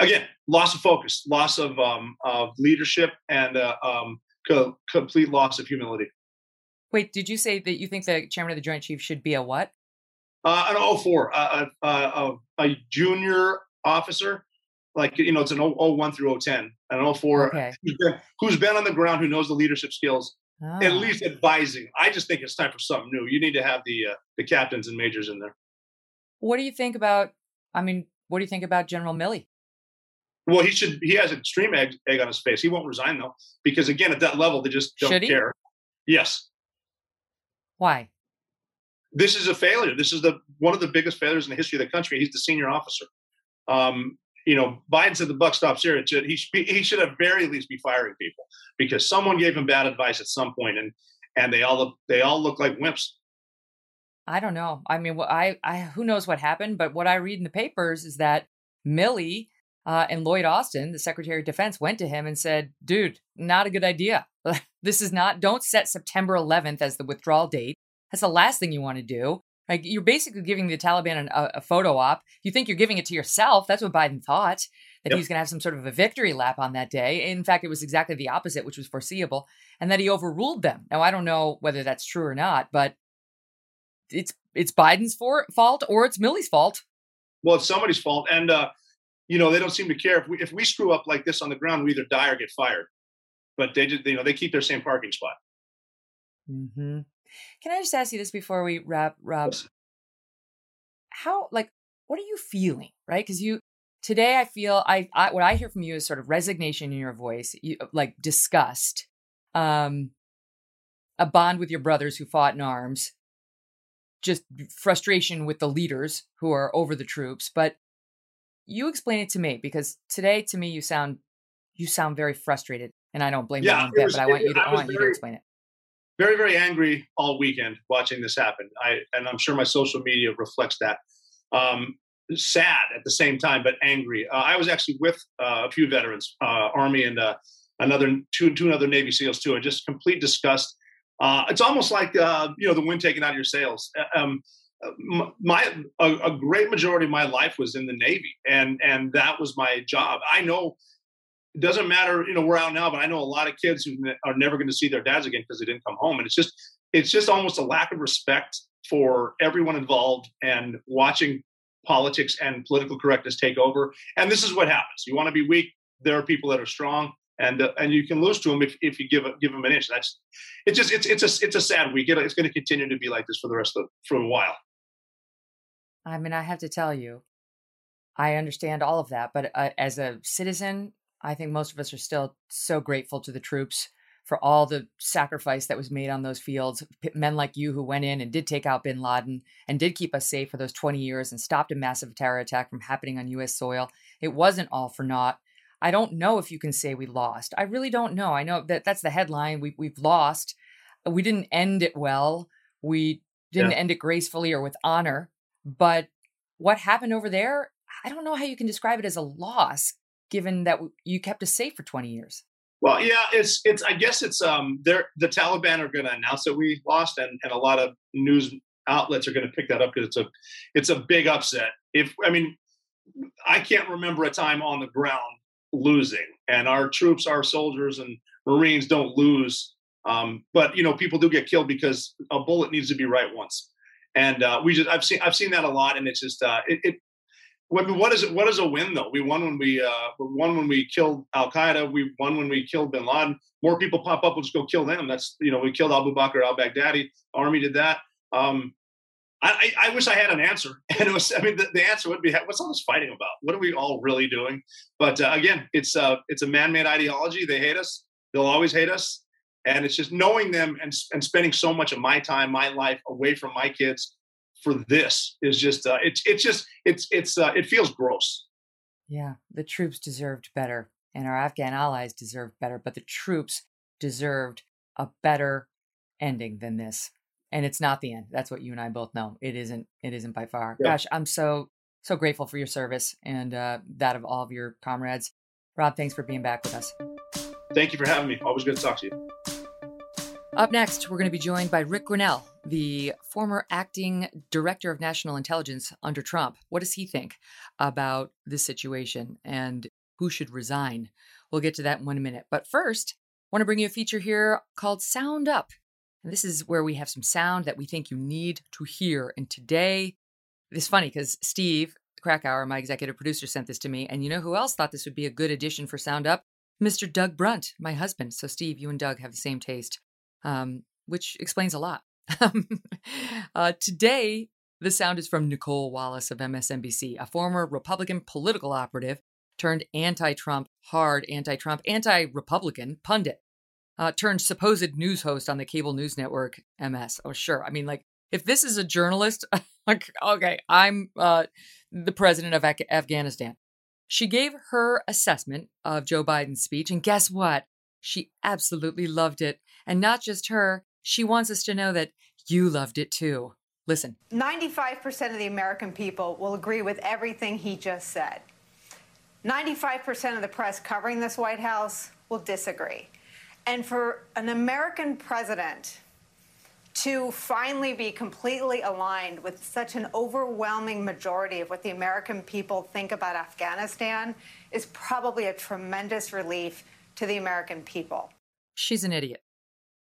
again, loss of focus, loss of leadership, and complete loss of humility. Wait, did you say that you think the chairman of the Joint Chiefs should be a what? An 04, a junior officer. Like, you know, it's an 01 through 010 and an 04 okay. Who's been on the ground, who knows the leadership skills, at least advising. I just think it's time for something new. You need to have the captains and majors in there. What do you think about General Milley? Well, he has an extreme egg on his face. He won't resign, though, because, again, at that level, they just don't care. Yes. Why? This is a failure. This is one of the biggest failures in the history of the country. He's the senior officer. You know, Biden said the buck stops here. He should at very least be firing people because someone gave him bad advice at some point, and they all look like wimps. I don't know. I mean, I who knows what happened? But what I read in the papers is that Milley and Lloyd Austin, the Secretary of Defense, went to him and said, "Dude, not a good idea. This is not. Don't set September 11th as the withdrawal date. That's the last thing you want to do." Like, you're basically giving the Taliban a photo op. You think you're giving it to yourself. That's what Biden thought, that he was going to have some sort of a victory lap on that day. In fact, it was exactly the opposite, which was foreseeable, and that he overruled them. Now, I don't know whether that's true or not, but it's Biden's fault or it's Milley's fault. Well, it's somebody's fault. And, you know, they don't seem to care. If we screw up like this on the ground, we either die or get fired. But they just, you know, they keep their same parking spot. Mm-hmm. Can I just ask you this before we wrap, Rob? How, like, what are you feeling, right? Because today I feel, I what I hear from you is sort of resignation in your voice, like disgust, a bond with your brothers who fought in arms, just frustration with the leaders who are over the troops. But you explain it to me, because today, to me, you sound very frustrated, and I don't blame you on that, but I want you to explain it. Very, very angry all weekend watching this happen. And I'm sure my social media reflects that. Sad at the same time, but angry. I was actually with a few veterans, Army and another two Navy SEALs too, and just complete disgust. It's almost like, you know, the wind taken out of your sails. A great majority of my life was in the Navy, and that was my job. I know. It doesn't matter, you know, we're out now, but I know a lot of kids who are never going to see their dads again because they didn't come home. And it's just almost a lack of respect for everyone involved, and watching politics and political correctness take over. And this is what happens. You want to be weak. There are people that are strong, and you can lose to them if you give them an inch. It's a sad week. It's going to continue to be like this for the rest of for a while. I mean, I have to tell you, I understand all of that, but as a citizen, I think most of us are still so grateful to the troops for all the sacrifice that was made on those fields. Men like you who went in and did take out bin Laden and did keep us safe for those 20 years and stopped a massive terror attack from happening on U.S. soil. It wasn't all for naught. I don't know if you can say we lost. I really don't know. I know that that's the headline. We've lost. We didn't end it well. We didn't end it gracefully or with honor. But what happened over there, I don't know how you can describe it as a loss, given that you kept us safe for 20 years? Well, yeah, it's. I guess it's the Taliban are going to announce that we lost, and a lot of news outlets are going to pick that up because it's a big upset. I can't remember a time on the ground losing, and our troops, our soldiers, and Marines don't lose, but you know, people do get killed because a bullet needs to be right once, and I've seen that a lot, and it's just What is a win though? We won when we killed Al Qaeda. We won when we killed Bin Laden. More people pop up. We'll just go kill them. That's, you know, we killed Abu Bakr al-Baghdadi. Army did that. I wish I had an answer, and it was, I mean, the answer would be, what's all this fighting about? What are we all really doing? But again, it's a man-made ideology. They hate us. They'll always hate us. And it's just knowing them and spending so much of my time, my life away from my kids for this is just, it feels gross. Yeah. The troops deserved better, and our Afghan allies deserved better, but the troops deserved a better ending than this. And it's not the end. That's what you and I both know. It isn't by far. Yeah. Gosh, I'm so grateful for your service and that of all of your comrades. Rob, thanks for being back with us. Thank you for having me. Always good to talk to you. Up next, we're going to be joined by Ric Grenell, the former acting director of national intelligence under Trump. What does he think about this situation and who should resign? We'll get to that in 1 minute. But first, I want to bring you a feature here called Sound Up. And this is where we have some sound that we think you need to hear. And today, it's funny because Steve Krakauer, my executive producer, sent this to me. And you know who else thought this would be a good addition for Sound Up? Mr. Doug Brunt, my husband. So Steve, you and Doug have the same taste, which explains a lot. Today, the sound is from Nicole Wallace of MSNBC, a former Republican political operative turned anti-Trump, hard anti-Trump, anti-Republican pundit, turned supposed news host on the cable news network, MS. Oh, sure. I mean, like, if this is a journalist, like, okay, I'm the president of Afghanistan. She gave her assessment of Joe Biden's speech, and guess what? She absolutely loved it. And not just her, she wants us to know that you loved it too. Listen. 95% of the American people will agree with everything he just said. 95% of the press covering this White House will disagree. And for an American president to finally be completely aligned with such an overwhelming majority of what the American people think about Afghanistan is probably a tremendous relief to the American people. She's an idiot.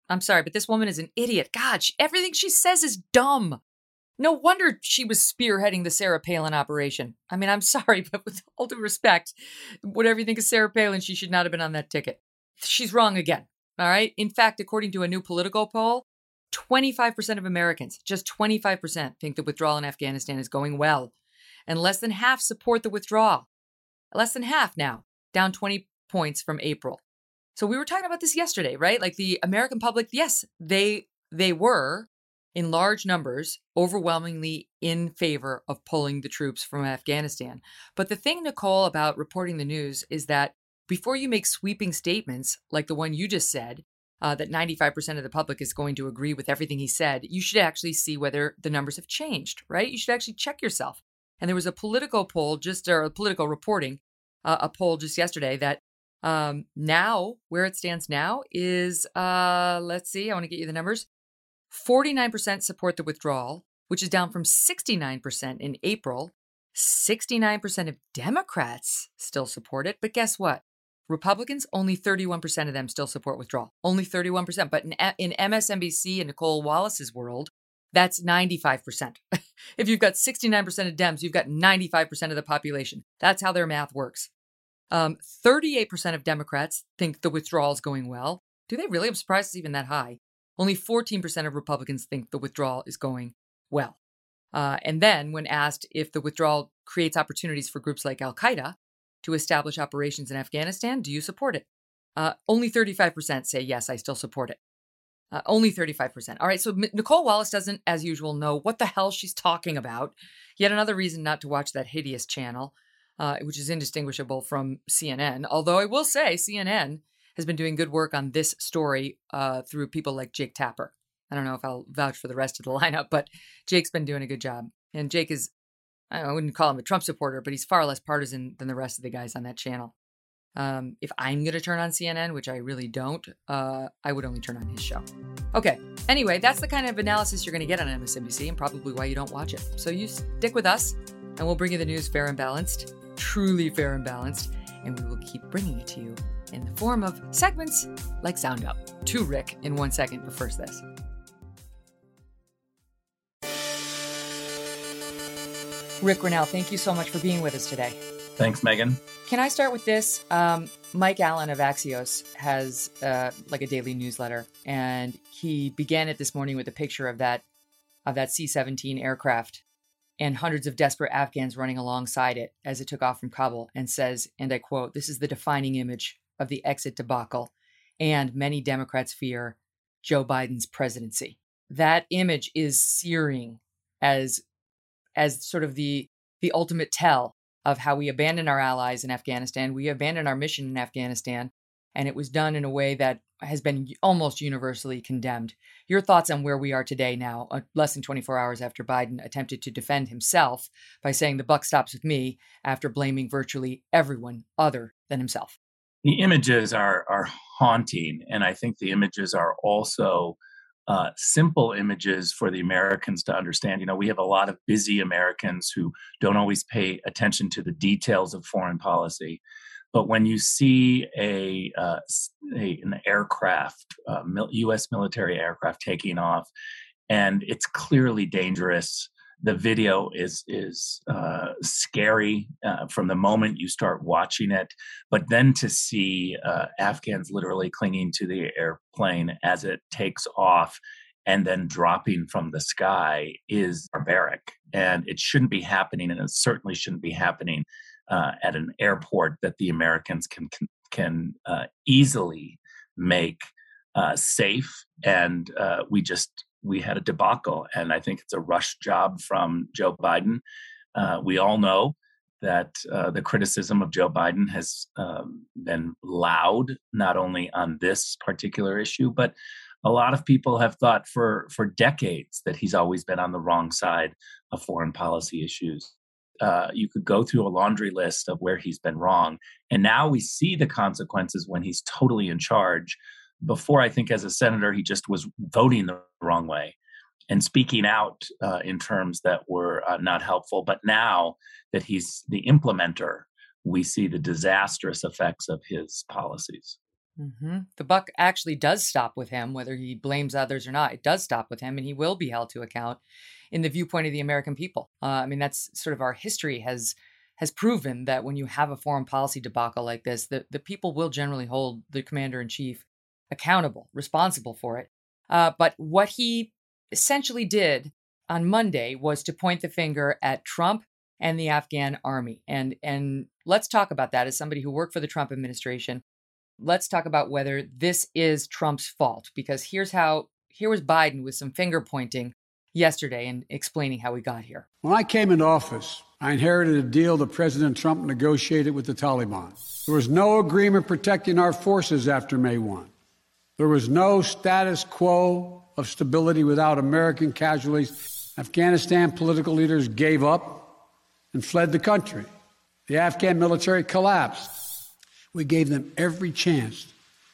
I'm sorry, but this woman is an idiot. God, everything she says is dumb. No wonder she was spearheading the Sarah Palin operation. I mean, I'm sorry, but with all due respect, whatever you think of Sarah Palin, she should not have been on that ticket. She's wrong again, all right? In fact, according to a new Politico poll, 25% of Americans, just 25%, think the withdrawal in Afghanistan is going well. And less than half support the withdrawal. Less than half now, down 20 points from April. So we were talking about this yesterday, right? Like the American public, yes, they were in large numbers overwhelmingly in favor of pulling the troops from Afghanistan. But the thing, Nicole, about reporting the news is that before you make sweeping statements like the one you just said, that 95% of the public is going to agree with everything he said, you should actually see whether the numbers have changed, right? You should actually check yourself. And there was a Politico poll just, or Political reporting, a poll just yesterday that now, where it stands now is, let's see, I want to get you the numbers. 49% support the withdrawal, which is down from 69% in April. 69% of Democrats still support it. But guess what? Republicans, only 31% of them still support withdrawal. Only 31%. But in MSNBC and Nicole Wallace's world, that's 95%. If you've got 69% of Dems, you've got 95% of the population. That's how their math works. 38% of Democrats think the withdrawal is going well. Do they really? I'm surprised it's even that high. Only 14% of Republicans think the withdrawal is going well. And then when asked if the withdrawal creates opportunities for groups like Al Qaeda to establish operations in Afghanistan, do you support it? Only 35% say, yes, I still support it. Only 35%. All right. So Nicole Wallace doesn't, as usual, know what the hell she's talking about. Yet another reason not to watch that hideous channel, which is indistinguishable from CNN. Although I will say CNN has been doing good work on this story through people like Jake Tapper. I don't know if I'll vouch for the rest of the lineup, but Jake's been doing a good job. And Jake is, I wouldn't call him a Trump supporter, but he's far less partisan than the rest of the guys on that channel. If I'm going to turn on CNN, which I really don't, I would only turn on his show. Okay. Anyway, that's the kind of analysis you're going to get on MSNBC and probably why you don't watch it. So you stick with us and we'll bring you the news fair and balanced, truly fair and balanced. And we will keep bringing it to you in the form of segments like Sound Up to Rick in 1 second. But first this. Ric Grenell, thank you so much for being with us today. Thanks, Megan. Can I start with this? Mike Allen of Axios has like a daily newsletter, and he began it this morning with a picture of that C-17 aircraft and hundreds of desperate Afghans running alongside it as it took off from Kabul, and says, and I quote, "This is the defining image of the exit debacle, and many Democrats fear Joe Biden's presidency." That image is searing as sort of the ultimate tell of how we abandon our allies in Afghanistan. We abandon our mission in Afghanistan, and it was done in a way that has been almost universally condemned. Your thoughts on where we are today now, less than 24 hours after Biden attempted to defend himself by saying the buck stops with me after blaming virtually everyone other than himself. The images are haunting, and I think the images are also simple images for the Americans to understand. You know, we have a lot of busy Americans who don't always pay attention to the details of foreign policy. But when you see an aircraft, U.S. military aircraft taking off, and it's clearly dangerous, the video is scary from the moment you start watching it. But then to see Afghans literally clinging to the airplane as it takes off and then dropping from the sky is barbaric. And it shouldn't be happening, and it certainly shouldn't be happening at an airport that the Americans can easily make safe. And we had a debacle, and I think it's a rush job from Joe Biden. We all know that the criticism of Joe Biden has been loud, not only on this particular issue, but a lot of people have thought for decades that he's always been on the wrong side of foreign policy issues. You could go through a laundry list of where he's been wrong. And now we see the consequences when he's totally in charge. Before, I think as a senator, he just was voting the wrong way and speaking out in terms that were not helpful. But now that he's the implementer, we see the disastrous effects of his policies. Mm-hmm. The buck actually does stop with him, whether he blames others or not. It does stop with him, and he will be held to account in the viewpoint of the American people. I mean, that's sort of our history has proven that when you have a foreign policy debacle like this, the people will generally hold the commander in chief accountable, responsible for it. But what he essentially did on Monday was to point the finger at Trump and the Afghan army. And let's talk about that as somebody who worked for the Trump administration. Let's talk about whether this is Trump's fault, because here was Biden with some finger pointing yesterday and explaining how we got here. When I came into office, I inherited a deal that President Trump negotiated with the Taliban. There was no agreement protecting our forces after May 1. There was no status quo of stability without American casualties. Afghanistan political leaders gave up and fled the country. The Afghan military collapsed. We gave them every chance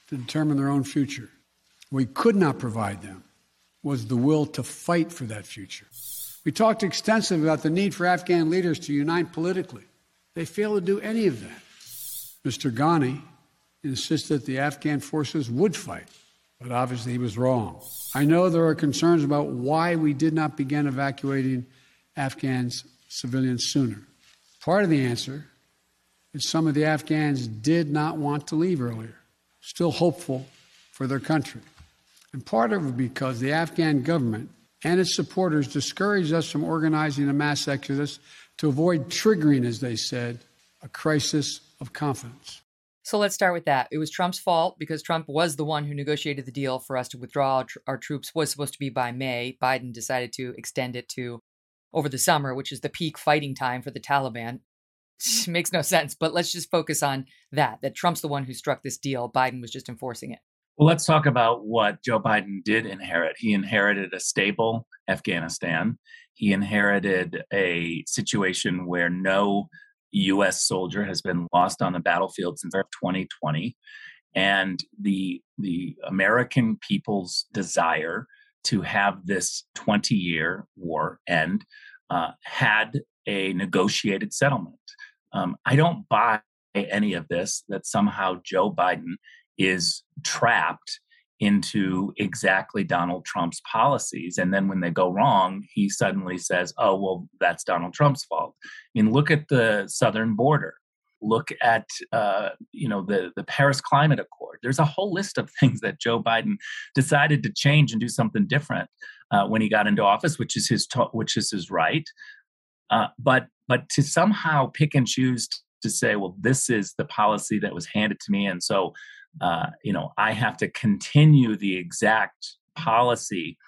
to determine their own future. What we could not provide them was the will to fight for that future. We talked extensively about the need for Afghan leaders to unite politically. They failed to do any of that. Mr. Ghani insisted that the Afghan forces would fight, but obviously he was wrong. I know there are concerns about why we did not begin evacuating Afghan civilians sooner. Part of the answer is some of the Afghans did not want to leave earlier, still hopeful for their country. And part of it because the Afghan government and its supporters discouraged us from organizing a mass exodus to avoid triggering, as they said, a crisis of confidence. So let's start with that. It was Trump's fault because Trump was the one who negotiated the deal for us to withdraw. Our troops was supposed to be by May. Biden decided to extend it to over the summer, which is the peak fighting time for the Taliban. Makes no sense, but let's just focus on that Trump's the one who struck this deal. Biden was just enforcing it. Well, let's talk about what Joe Biden did inherit. He inherited a stable Afghanistan. He inherited a situation where no U.S. soldier has been lost on the battlefield since 2020. And the American people's desire to have this 20-year war end had a negotiated settlement. I don't buy any of this, that somehow Joe Biden is trapped into exactly Donald Trump's policies. And then when they go wrong, he suddenly says, oh, well, that's Donald Trump's fault. I mean, look at the southern border. Look at, the Paris Climate Accord. There's a whole list of things that Joe Biden decided to change and do something different when he got into office, which is his right. But to somehow pick and choose to say, well, this is the policy that was handed to me, and so I have to continue the exact policy.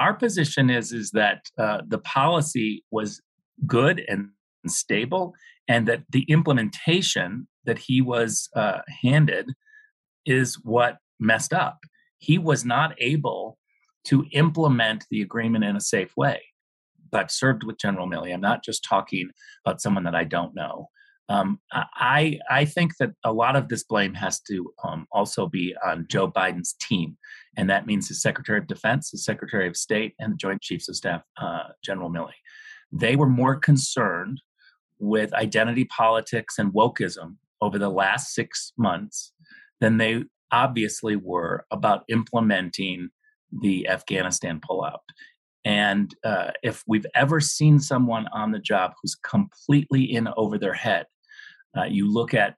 Our position is that the policy was good and stable, and that the implementation that he was handed is what messed up. He was not able to implement the agreement in a safe way. But served with General Milley. I'm not just talking about someone that I don't know. I think that a lot of this blame has to also be on Joe Biden's team. And that means his Secretary of Defense, his Secretary of State, and the Joint Chiefs of Staff, General Milley. They were more concerned with identity politics and wokeism over the last 6 months than they obviously were about implementing the Afghanistan pullout. And if we've ever seen someone on the job who's completely in over their head, you look at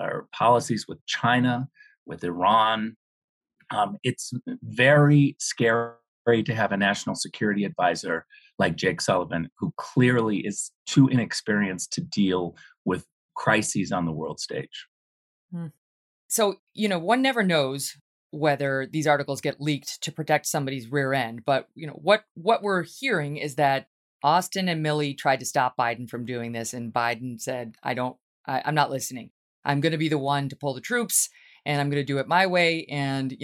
our policies with China, with Iran, it's very scary to have a national security advisor like Jake Sullivan, who clearly is too inexperienced to deal with crises on the world stage. So, one never knows whether these articles get leaked to protect somebody's rear end. But, what we're hearing is that Austin and Milley tried to stop Biden from doing this. And Biden said, I'm not listening. I'm going to be the one to pull the troops and I'm going to do it my way. And,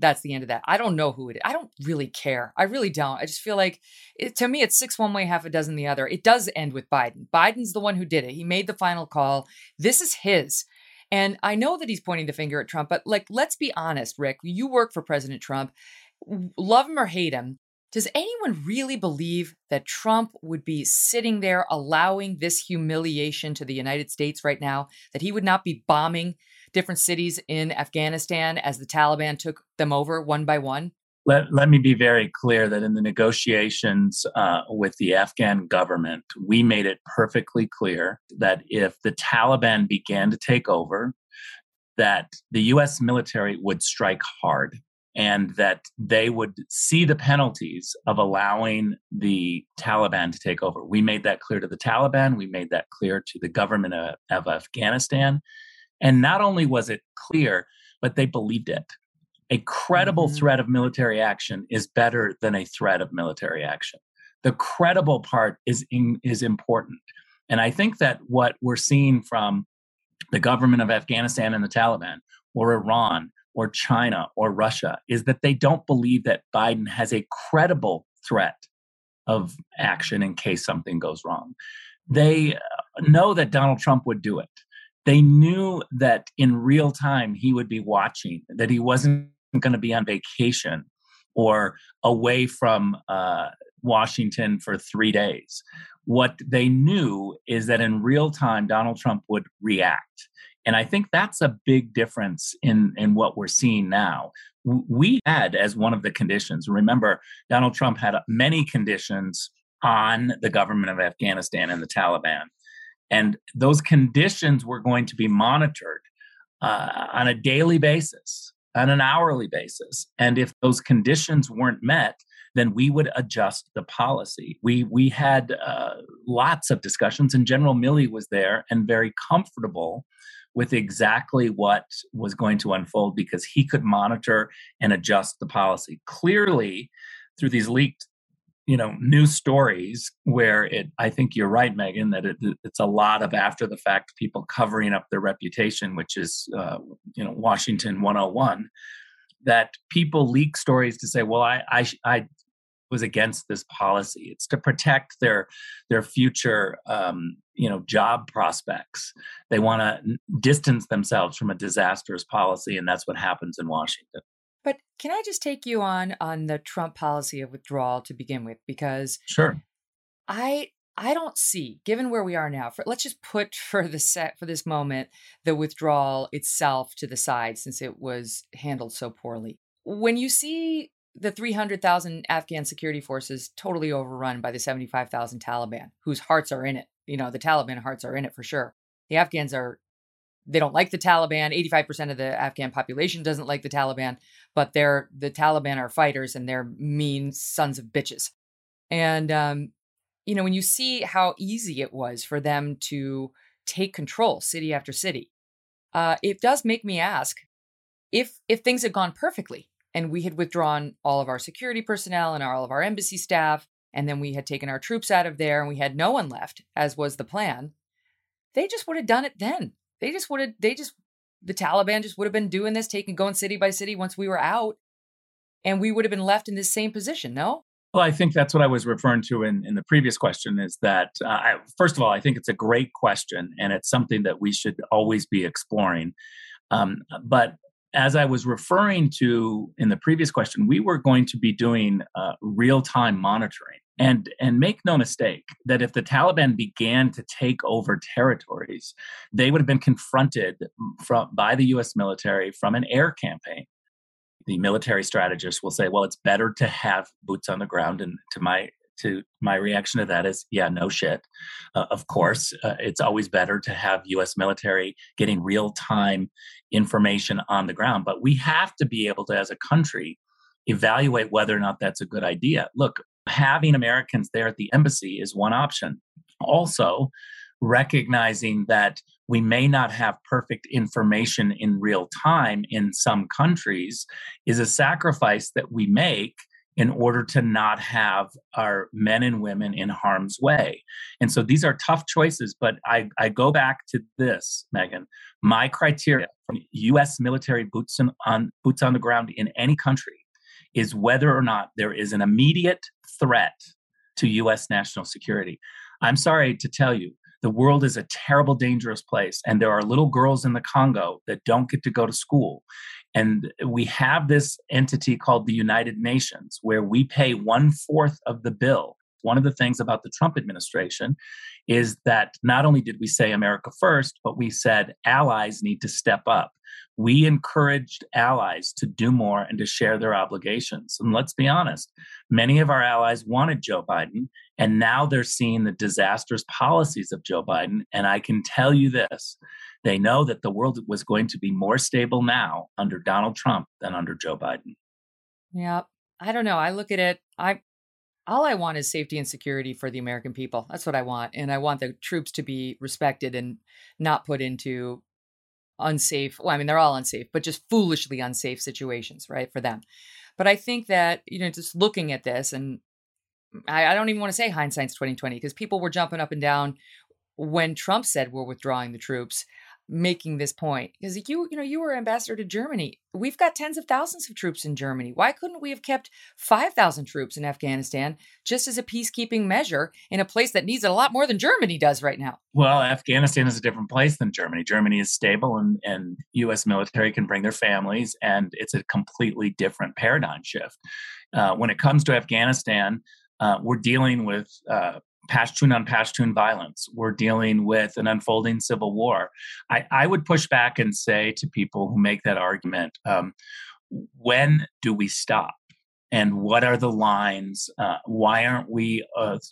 that's the end of that. I don't know who it is. I don't really care. I really don't. I just feel like to me, it's 6 one way, half a dozen the other. It does end with Biden. Biden's the one who did it. He made the final call. This is his. And I know that he's pointing the finger at Trump, but let's be honest, Rick, you work for President Trump, love him or hate him. Does anyone really believe that Trump would be sitting there allowing this humiliation to the United States right now, that he would not be bombing different cities in Afghanistan as the Taliban took them over one by one? Let me be very clear that in the negotiations with the Afghan government, we made it perfectly clear that if the Taliban began to take over, that the U.S. military would strike hard and that they would see the penalties of allowing the Taliban to take over. We made that clear to the Taliban. We made that clear to the government of Afghanistan. And not only was it clear, but they believed it. A credible threat of military action is better than a threat of military action. The credible part is important. And I think that what we're seeing from the government of Afghanistan and the Taliban or Iran or China or Russia is that they don't believe that Biden has a credible threat of action in case something goes wrong. They know that Donald Trump would do it. They knew that in real time he would be watching, that he wasn't going to be on vacation or away from Washington for 3 days. What they knew is that in real time, Donald Trump would react. And I think that's a big difference in what we're seeing now. We had as one of the conditions, remember, Donald Trump had many conditions on the government of Afghanistan and the Taliban. And those conditions were going to be monitored on a daily basis, on an hourly basis. And if those conditions weren't met, then we would adjust the policy. We had lots of discussions, and General Milley was there and very comfortable with exactly what was going to unfold because he could monitor and adjust the policy. Clearly, through these leaked news stories where I think you're right, Megan, that it's a lot of after the fact people covering up their reputation, which is, Washington 101, that people leak stories to say, well, I was against this policy. It's to protect their future, job prospects. They want to distance themselves from a disastrous policy. And that's what happens in Washington. But can I just take you on the Trump policy of withdrawal to begin with? Because sure, I don't see, given where we are now, let's just put for this moment the withdrawal itself to the side, since it was handled so poorly. When you see the 300,000 Afghan security forces totally overrun by the 75,000 Taliban, whose hearts are in it. You know, the Taliban hearts are in it for sure. The Afghans are, they don't like the Taliban. 85% of the Afghan population doesn't like the Taliban, but the Taliban are fighters and they're mean sons of bitches. And, you know, when you see how easy it was for them to take control city after city, it does make me ask if things had gone perfectly and we had withdrawn all of our security personnel and all of our embassy staff, and then we had taken our troops out of there and we had no one left, as was the plan, they just would have done it then. The Taliban just would have been doing this, going city by city once we were out, and we would have been left in this same position, no? Well, I think that's what I was referring to in the previous question is that, first of all, I think it's a great question and it's something that we should always be exploring. But as I was referring to in the previous question, we were going to be doing real-time monitoring. And make no mistake that if the Taliban began to take over territories, they would have been confronted by the U.S. military from an air campaign. The military strategists will say, well, it's better to have boots on the ground. And to my reaction to that is, yeah, no shit. Of course, it's always better to have U.S. military getting real-time information on the ground. But we have to be able to, as a country, evaluate whether or not that's a good idea. Look, having Americans there at the embassy is one option. Also, recognizing that we may not have perfect information in real time in some countries is a sacrifice that we make in order to not have our men and women in harm's way. And so these are tough choices, but I go back to this, Megan. My criteria for U.S. military boots on the ground in any country is whether or not there is an immediate threat to U.S. national security. I'm sorry to tell you, the world is a terrible, dangerous place, and there are little girls in the Congo that don't get to go to school. And we have this entity called the United Nations, where we pay 1/4 of the bill. One of the things about the Trump administration is that not only did we say America first, but we said allies need to step up. We encouraged allies to do more and to share their obligations. And let's be honest, many of our allies wanted Joe Biden, and now they're seeing the disastrous policies of Joe Biden. And I can tell you this, they know that the world was going to be more stable now under Donald Trump than under Joe Biden. Yeah, I don't know. I look at it, all I want is safety and security for the American people. That's what I want. And I want the troops to be respected and not put into unsafe. Well, I mean, they're all unsafe, but just foolishly unsafe situations, right, for them. But I think that, you know, just looking at this, and I don't even want to say hindsight's 2020, because people were jumping up and down when Trump said we're withdrawing the troops, making this point. Because you were ambassador to Germany. We've got tens of thousands of troops in Germany. Why couldn't we have kept 5,000 troops in Afghanistan just as a peacekeeping measure in a place that needs it a lot more than Germany does right now? Well, Afghanistan is a different place than Germany. Germany is stable and U.S. military can bring their families, and it's a completely different paradigm shift. When it comes to Afghanistan, we're dealing with Pashtun on Pashtun violence. We're dealing with an unfolding civil war. I would push back and say to people who make that argument, when do we stop? And what are the lines? Why aren't we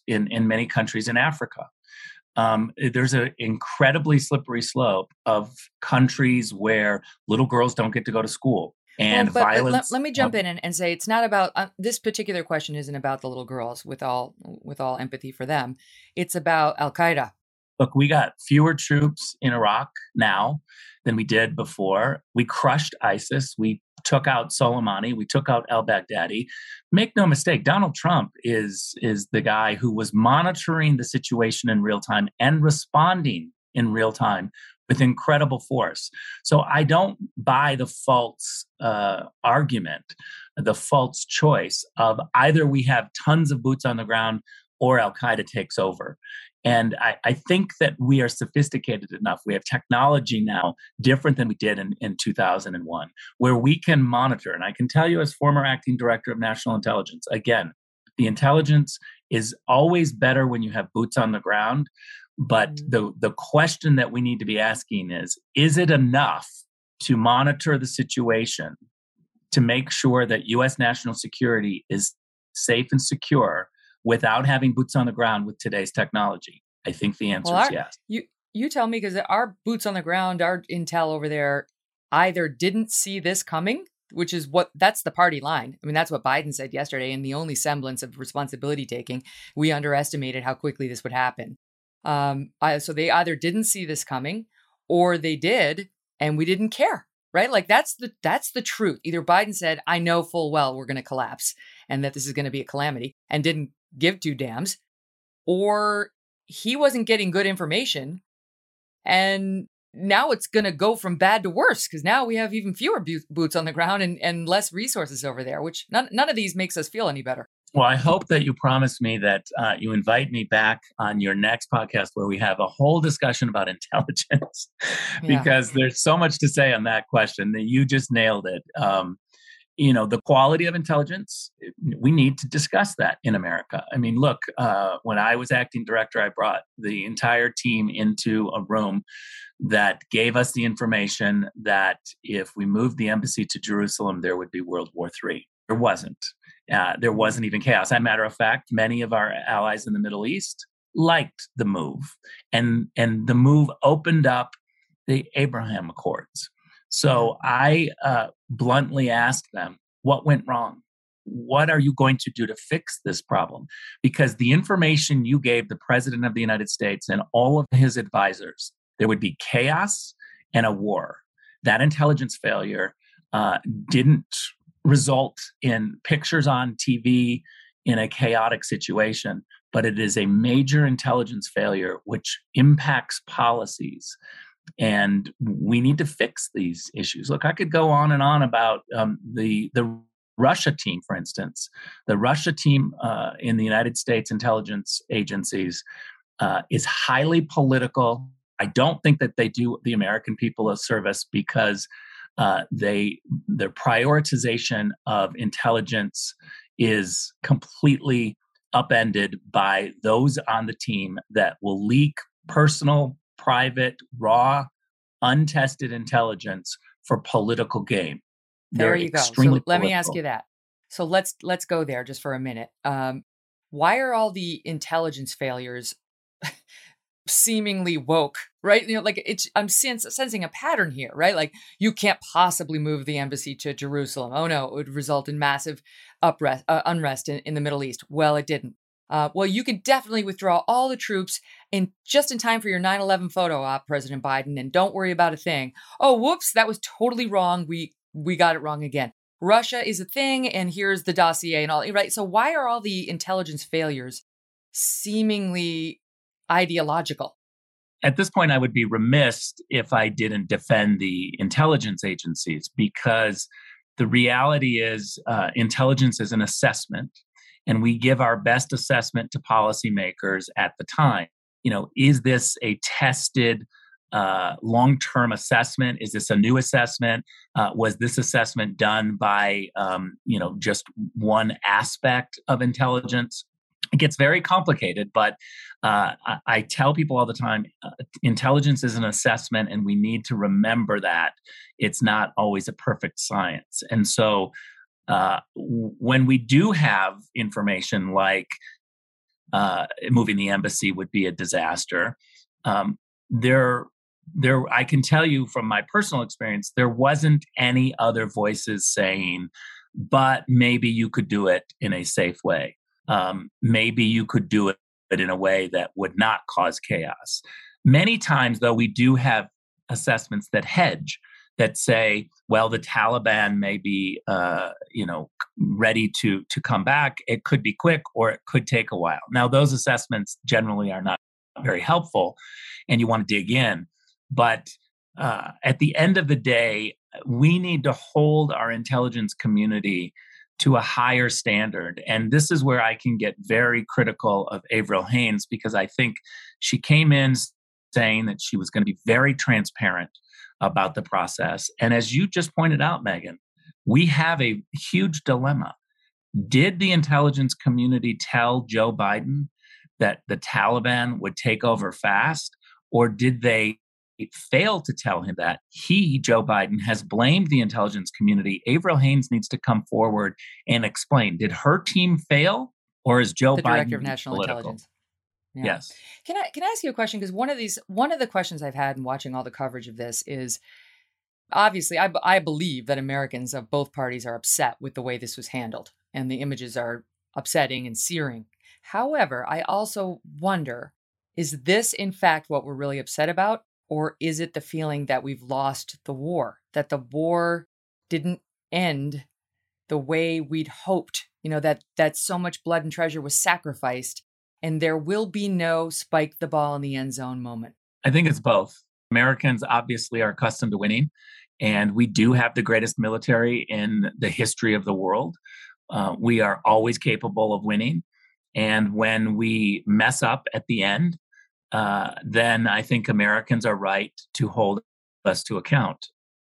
in many countries in Africa? There's an incredibly slippery slope of countries where little girls don't get to go to school. And well, violence. Let me jump in and say it's not about this particular question. Isn't about the little girls. With all empathy for them, it's about Al Qaeda. Look, we got fewer troops in Iraq now than we did before. We crushed ISIS. We took out Soleimani. We took out al-Baghdadi. Make no mistake, Donald Trump is the guy who was monitoring the situation in real time and responding in real time with incredible force. So I don't buy the false argument, the false choice of either we have tons of boots on the ground or Al Qaeda takes over. And I think that we are sophisticated enough. We have technology now different than we did in 2001, where we can monitor. And I can tell you as former acting director of national intelligence, again, the intelligence is always better when you have boots on the ground. But the question that we need to be asking is it enough to monitor the situation to make sure that U.S. national security is safe and secure without having boots on the ground with today's technology? I think the answer is yes. You tell me, because our boots on the ground, our intel over there either didn't see this coming, which is that's the party line. I mean, that's what Biden said yesterday, and the only semblance of responsibility taking. We underestimated how quickly this would happen. So they either didn't see this coming, or they did, and we didn't care, right? Like that's the truth. Either Biden said, I know full well we're going to collapse and that this is going to be a calamity, and didn't give two dams, or he wasn't getting good information. And now it's going to go from bad to worse, because now we have even fewer boots on the ground and less resources over there, which none of these makes us feel any better. Well, I hope that you promise me that you invite me back on your next podcast where we have a whole discussion about intelligence, because there's so much to say on that question that you just nailed it. The quality of intelligence, we need to discuss that in America. I mean, look, when I was acting director, I brought the entire team into a room that gave us the information that if we moved the embassy to Jerusalem, there would be World War III. There wasn't. There wasn't even chaos. As a matter of fact, many of our allies in the Middle East liked the move. And the move opened up the Abraham Accords. So I bluntly asked them, what went wrong? What are you going to do to fix this problem? Because the information you gave the President of the United States and all of his advisors, there would be chaos and a war. That intelligence failure didn't result in pictures on TV in a chaotic situation, but it is a major intelligence failure which impacts policies. And we need to fix these issues. Look, I could go on and on about the Russia team, for instance. The Russia team in the United States intelligence agencies is highly political. I don't think that they do the American people a service, because their prioritization of intelligence is completely upended by those on the team that will leak personal, private, raw, untested intelligence for political gain. There you go. So let me ask you that. So let's go there just for a minute. Why are all the intelligence failures seemingly woke? Right? I'm sensing a pattern here. Right? Like, you can't possibly move the embassy to Jerusalem. Oh no, it would result in massive unrest in the Middle East. Well, it didn't. Well, you can definitely withdraw all the troops in just in time for your 9/11 photo op, President Biden, and don't worry about a thing. Oh, whoops, that was totally wrong. We got it wrong again. Russia is a thing, and here's the dossier and all, right? So why are all the intelligence failures seemingly ideological? At this point, I would be remiss if I didn't defend the intelligence agencies, because the reality is intelligence is an assessment. And we give our best assessment to policymakers at the time. Is this a tested long-term assessment? Is this a new assessment? Was this assessment done by, just one aspect of intelligence? It gets very complicated, but I tell people all the time, intelligence is an assessment, and we need to remember that it's not always a perfect science. And so when we do have information like moving the embassy would be a disaster, I can tell you from my personal experience, there wasn't any other voices saying, but maybe you could do it in a safe way. Maybe you could do it in a way that would not cause chaos. Many times, though, we do have assessments that hedge, that say, well, the Taliban may be, ready to come back. It could be quick, or it could take a while. Now, those assessments generally are not very helpful, and you want to dig in. But at the end of the day, we need to hold our intelligence community to a higher standard. And this is where I can get very critical of Avril Haines, because I think she came in saying that she was going to be very transparent about the process. And as you just pointed out, Megan, we have a huge dilemma. Did the intelligence community tell Joe Biden that the Taliban would take over fast, or did they failed to tell him that. He, Joe Biden, has blamed the intelligence community. Avril Haines needs to come forward and explain. Did her team fail, or is Joe Biden political? The Director of National Intelligence. Yeah. Yes. Can I ask you a question? Because one of the questions I've had in watching all the coverage of this is, obviously, I believe that Americans of both parties are upset with the way this was handled, and the images are upsetting and searing. However, I also wonder, is this in fact what we're really upset about? Or is it the feeling that we've lost the war, that the war didn't end the way we'd hoped, you know, that so much blood and treasure was sacrificed, and there will be no spike the ball in the end zone moment? I think it's both. Americans obviously are accustomed to winning, and we do have the greatest military in the history of the world. We are always capable of winning. And when we mess up at the end, then I think Americans are right to hold us to account.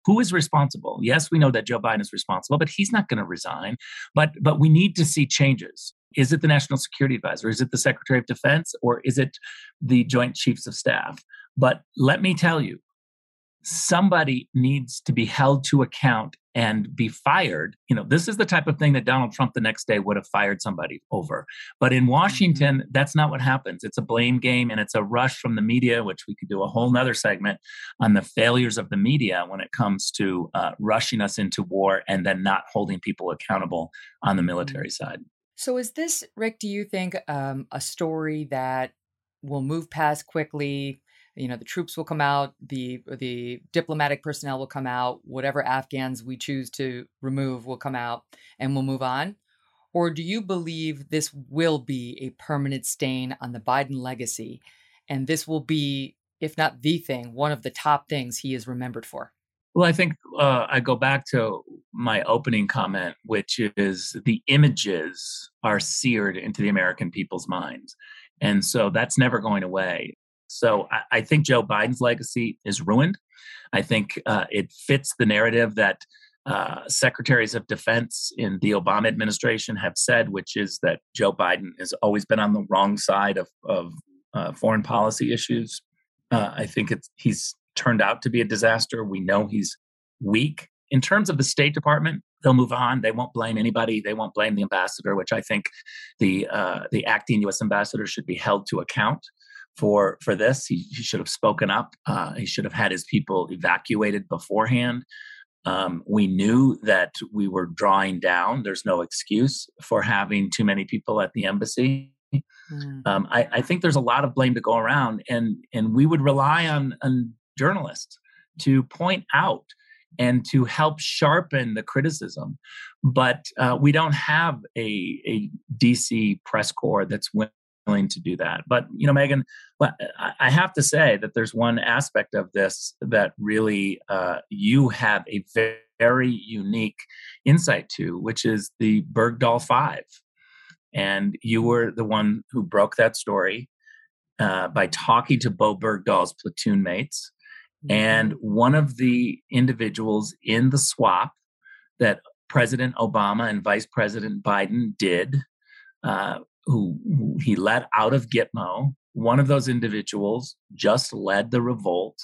Who is responsible? Yes, we know that Joe Biden is responsible, but he's not going to resign. But we need to see changes. Is it the National Security Advisor? Is it the Secretary of Defense? Or is it the Joint Chiefs of Staff? But let me tell you, somebody needs to be held to account and be fired. You know, this is the type of thing that Donald Trump the next day would have fired somebody over. But in Washington, that's not what happens. It's a blame game, and it's a rush from the media, which we could do a whole nother segment on the failures of the media when it comes to rushing us into war and then not holding people accountable on the military side. So is this, Rick, do you think a story that will move past quickly? You know, the troops will come out, the diplomatic personnel will come out, whatever Afghans we choose to remove will come out, and we'll move on? Or do you believe this will be a permanent stain on the Biden legacy, and this will be, if not the thing, one of the top things he is remembered for? Well, I think I go back to my opening comment, which is the images are seared into the American people's minds. And so that's never going away. So I think Joe Biden's legacy is ruined. I think it fits the narrative that secretaries of defense in the Obama administration have said, which is that Joe Biden has always been on the wrong side of foreign policy issues. I think he's turned out to be a disaster. We know he's weak. In terms of the State Department, they'll move on. They won't blame anybody. They won't blame the ambassador, which I think the acting U.S. ambassador should be held to account for this. He should have spoken up. He should have had his people evacuated beforehand. We knew that we were drawing down. There's no excuse for having too many people at the embassy. I think there's a lot of blame to go around, and we would rely on journalists to point out and to help sharpen the criticism. But we don't have a DC press corps that's willing to do that. But, you know, Megan, I have to say that there's one aspect of this that really you have a very unique insight to, which is the Bergdahl Five. And you were the one who broke that story by talking to Bo Bergdahl's platoon mates. And one of the individuals in the swap that President Obama and Vice President Biden did, who he let out of Gitmo, one of those individuals just led the revolt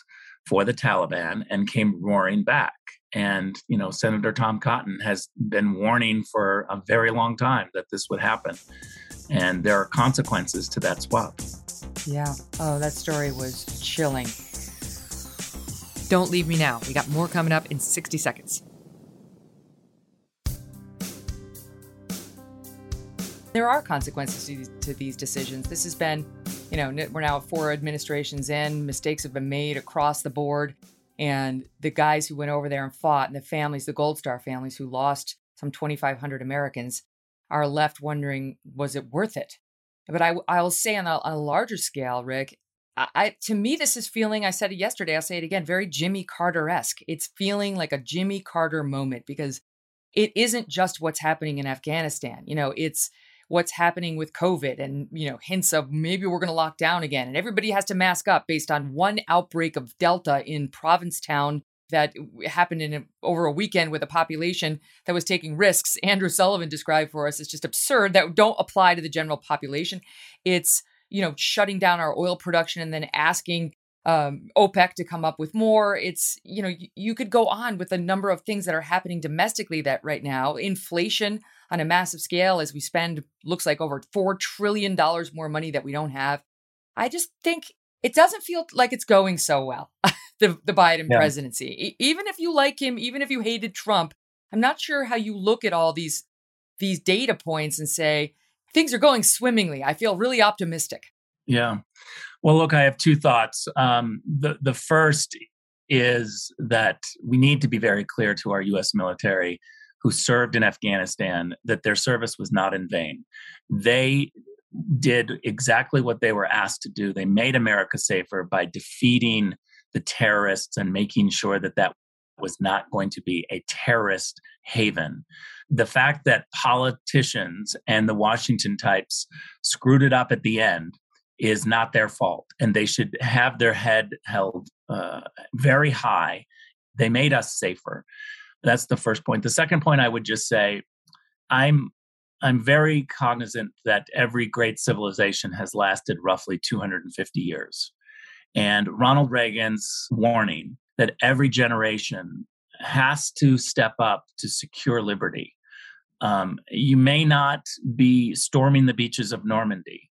for the Taliban and came roaring back. And, you know, Senator Tom Cotton has been warning for a very long time that this would happen. And there are consequences to that swap. Yeah. Oh, that story was chilling. Don't leave me now. We got more coming up in 60 seconds. There are consequences to these decisions. This has been, you know, we're now 4 administrations in. Mistakes have been made across the board. And the guys who went over there and fought, and the families, the Gold Star families who lost some 2,500 Americans, are left wondering, was it worth it? But I will say on a larger scale, Rick, to me, this is feeling, I said it yesterday, I'll say it again, very Jimmy Carter-esque. It's feeling like a Jimmy Carter moment, because it isn't just what's happening in Afghanistan. You know, it's what's happening with COVID and, you know, hints of maybe we're going to lock down again. And everybody has to mask up based on one outbreak of Delta in Provincetown that happened over a weekend with a population that was taking risks. Andrew Sullivan described for us, it's just absurd that don't apply to the general population. It's, you know, shutting down our oil production and then asking OPEC to come up with more. It's, you know, you could go on with a number of things that are happening domestically that right now, inflation on a massive scale as we spend, looks like over $4 trillion more money that we don't have. I just think it doesn't feel like it's going so well, the Biden presidency. Even if you like him, even if you hated Trump, I'm not sure how you look at all these data points and say, things are going swimmingly. I feel really optimistic. Yeah. Well, look, I have two thoughts. The first is that we need to be very clear to our U.S. military who served in Afghanistan that their service was not in vain. They did exactly what they were asked to do. They made America safer by defeating the terrorists and making sure that that was not going to be a terrorist haven. The fact that politicians and the Washington types screwed it up at the end is not their fault, and they should have their head held very high. They made us safer. That's the first point. The second point, I would just say, I'm very cognizant that every great civilization has lasted roughly 250 years. And Ronald Reagan's warning that every generation has to step up to secure liberty. You may not be storming the beaches of Normandy,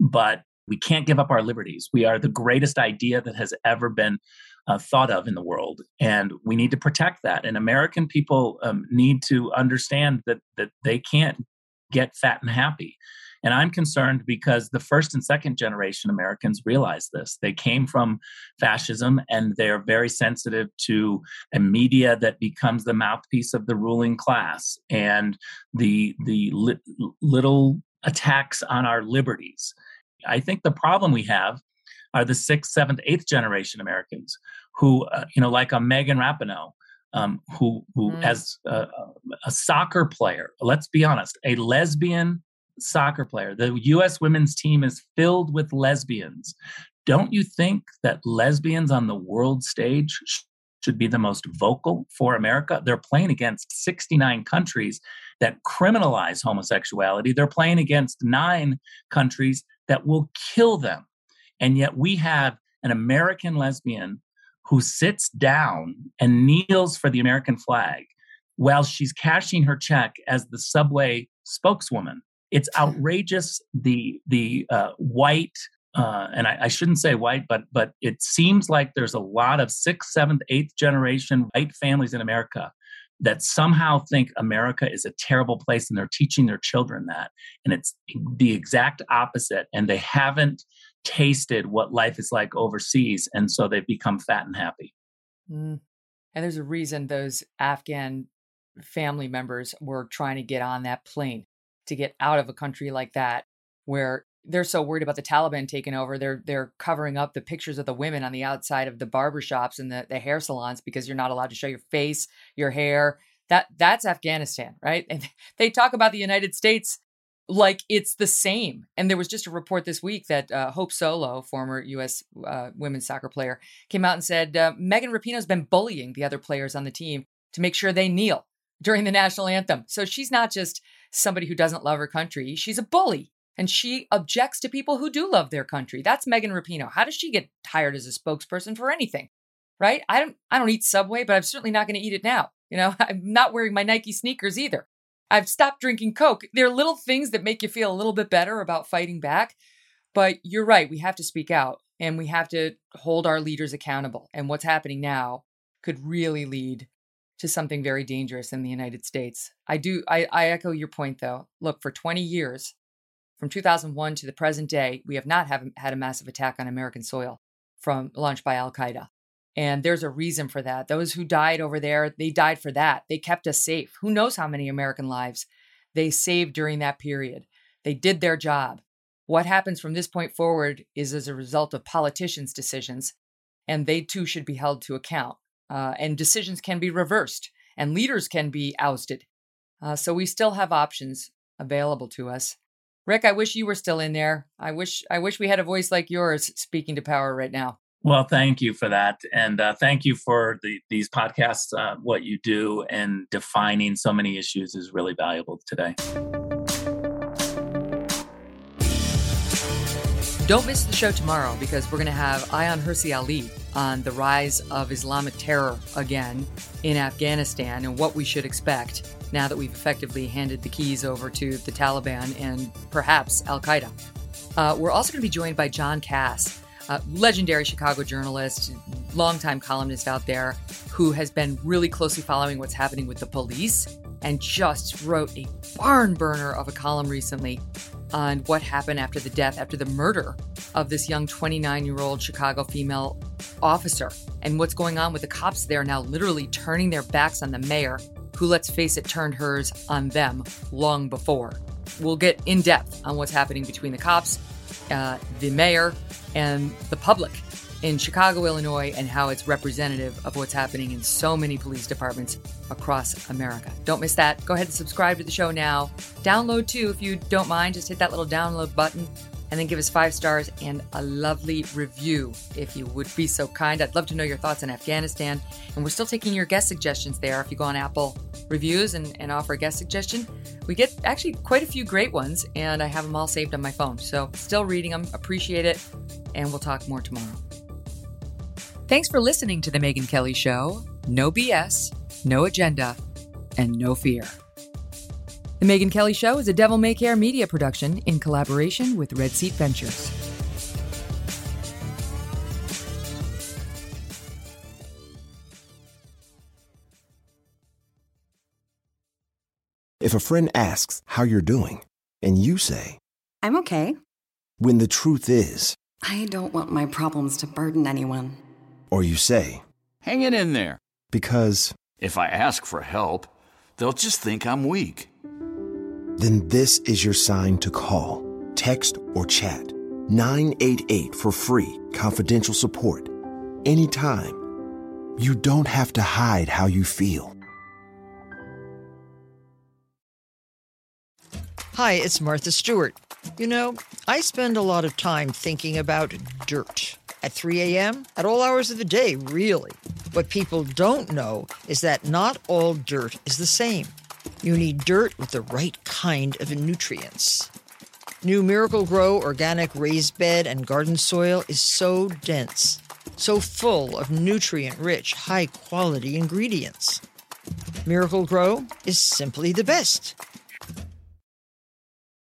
but we can't give up our liberties. We are the greatest idea that has ever been thought of in the world, and we need to protect that. And American people need to understand that they can't get fat and happy. And I'm concerned because the first and second generation Americans realize this. They came from fascism, and they are very sensitive to a media that becomes the mouthpiece of the ruling class and the little attacks on our liberties. I think the problem we have are the sixth, seventh, eighth generation Americans who, like a Megan Rapinoe, who as a soccer player, let's be honest, a lesbian soccer player. The U.S. women's team is filled with lesbians. Don't you think that lesbians on the world stage should be the most vocal for America? They're playing against 69 countries that criminalize homosexuality. They're playing against 9 countries that will kill them. And yet we have an American lesbian who sits down and kneels for the American flag while she's cashing her check as the subway spokeswoman. It's outrageous. The white, and I shouldn't say white, but it seems like there's a lot of 6th, 7th, 8th generation white families in America that somehow think America is a terrible place, and they're teaching their children that. And it's the exact opposite. And they haven't tasted what life is like overseas. And so they've become fat and happy. Mm. And there's a reason those Afghan family members were trying to get on that plane to get out of a country like that, where they're so worried about the Taliban taking over. They're covering up the pictures of the women on the outside of the barbershops and the hair salons because you're not allowed to show your face, your hair. That's Afghanistan, right? And they talk about the United States like it's the same. And there was just a report this week that Hope Solo, former U.S. Women's soccer player, came out and said, Megan Rapinoe's been bullying the other players on the team to make sure they kneel during the national anthem. So she's not just somebody who doesn't love her country. She's a bully. And she objects to people who do love their country. That's Megan Rapinoe. How does she get hired as a spokesperson for anything, right? I don't eat Subway, but I'm certainly not going to eat it now. You know, I'm not wearing my Nike sneakers either. I've stopped drinking Coke. There are little things that make you feel a little bit better about fighting back. But you're right. We have to speak out, and we have to hold our leaders accountable. And what's happening now could really lead to something very dangerous in the United States. I echo your point, though. Look, for 20 years, from 2001 to the present day, we have not had a massive attack on American soil launched by Al Qaeda. And there's a reason for that. Those who died over there, they died for that. They kept us safe. Who knows how many American lives they saved during that period? They did their job. What happens from this point forward is as a result of politicians' decisions, and they too should be held to account. And decisions can be reversed, and leaders can be ousted. So we still have options available to us. Ric, I wish you were still in there. I wish we had a voice like yours speaking to power right now. Well, thank you for that. And thank you for these podcasts. What you do and defining so many issues is really valuable today. Don't miss the show tomorrow, because we're going to have Ayaan Hirsi Ali on the rise of Islamic terror again in Afghanistan and what we should expect now that we've effectively handed the keys over to the Taliban and perhaps Al Qaeda. We're also going to be joined by John Cass, a legendary Chicago journalist, longtime columnist out there, who has been really closely following what's happening with the police and just wrote a barn burner of a column recently on what happened after the murder of this young 29-year-old Chicago female officer and what's going on with the cops there now literally turning their backs on the mayor, who, let's face it, turned hers on them long before. We'll get in depth on what's happening between the cops, the mayor, and the public in Chicago, Illinois, and how it's representative of what's happening in so many police departments across America. Don't miss that. Go ahead and subscribe to the show now. Download, too, if you don't mind. Just hit that little download button and then give us 5 stars and a lovely review if you would be so kind. I'd love to know your thoughts on Afghanistan. And we're still taking your guest suggestions there. If you go on Apple Reviews and offer a guest suggestion, we get actually quite a few great ones, and I have them all saved on my phone. So still reading them. Appreciate it. And we'll talk more tomorrow. Thanks for listening to The Megyn Kelly Show. No BS, no agenda, and no fear. The Megyn Kelly Show is a Devil May Care media production in collaboration with Red Seat Ventures. If a friend asks how you're doing, and you say, "I'm okay," when the truth is, I don't want my problems to burden anyone. Or you say, "Hang it in there," because if I ask for help, they'll just think I'm weak. Then this is your sign to call, text, or chat 988 for free, confidential support, anytime. You don't have to hide how you feel. Hi, it's Martha Stewart. You know, I spend a lot of time thinking about dirt. At 3 a.m., at all hours of the day, really. What people don't know is that not all dirt is the same. You need dirt with the right kind of nutrients. New Miracle-Gro organic raised bed and garden soil is so dense, so full of nutrient-rich, high-quality ingredients. Miracle-Gro is simply the best.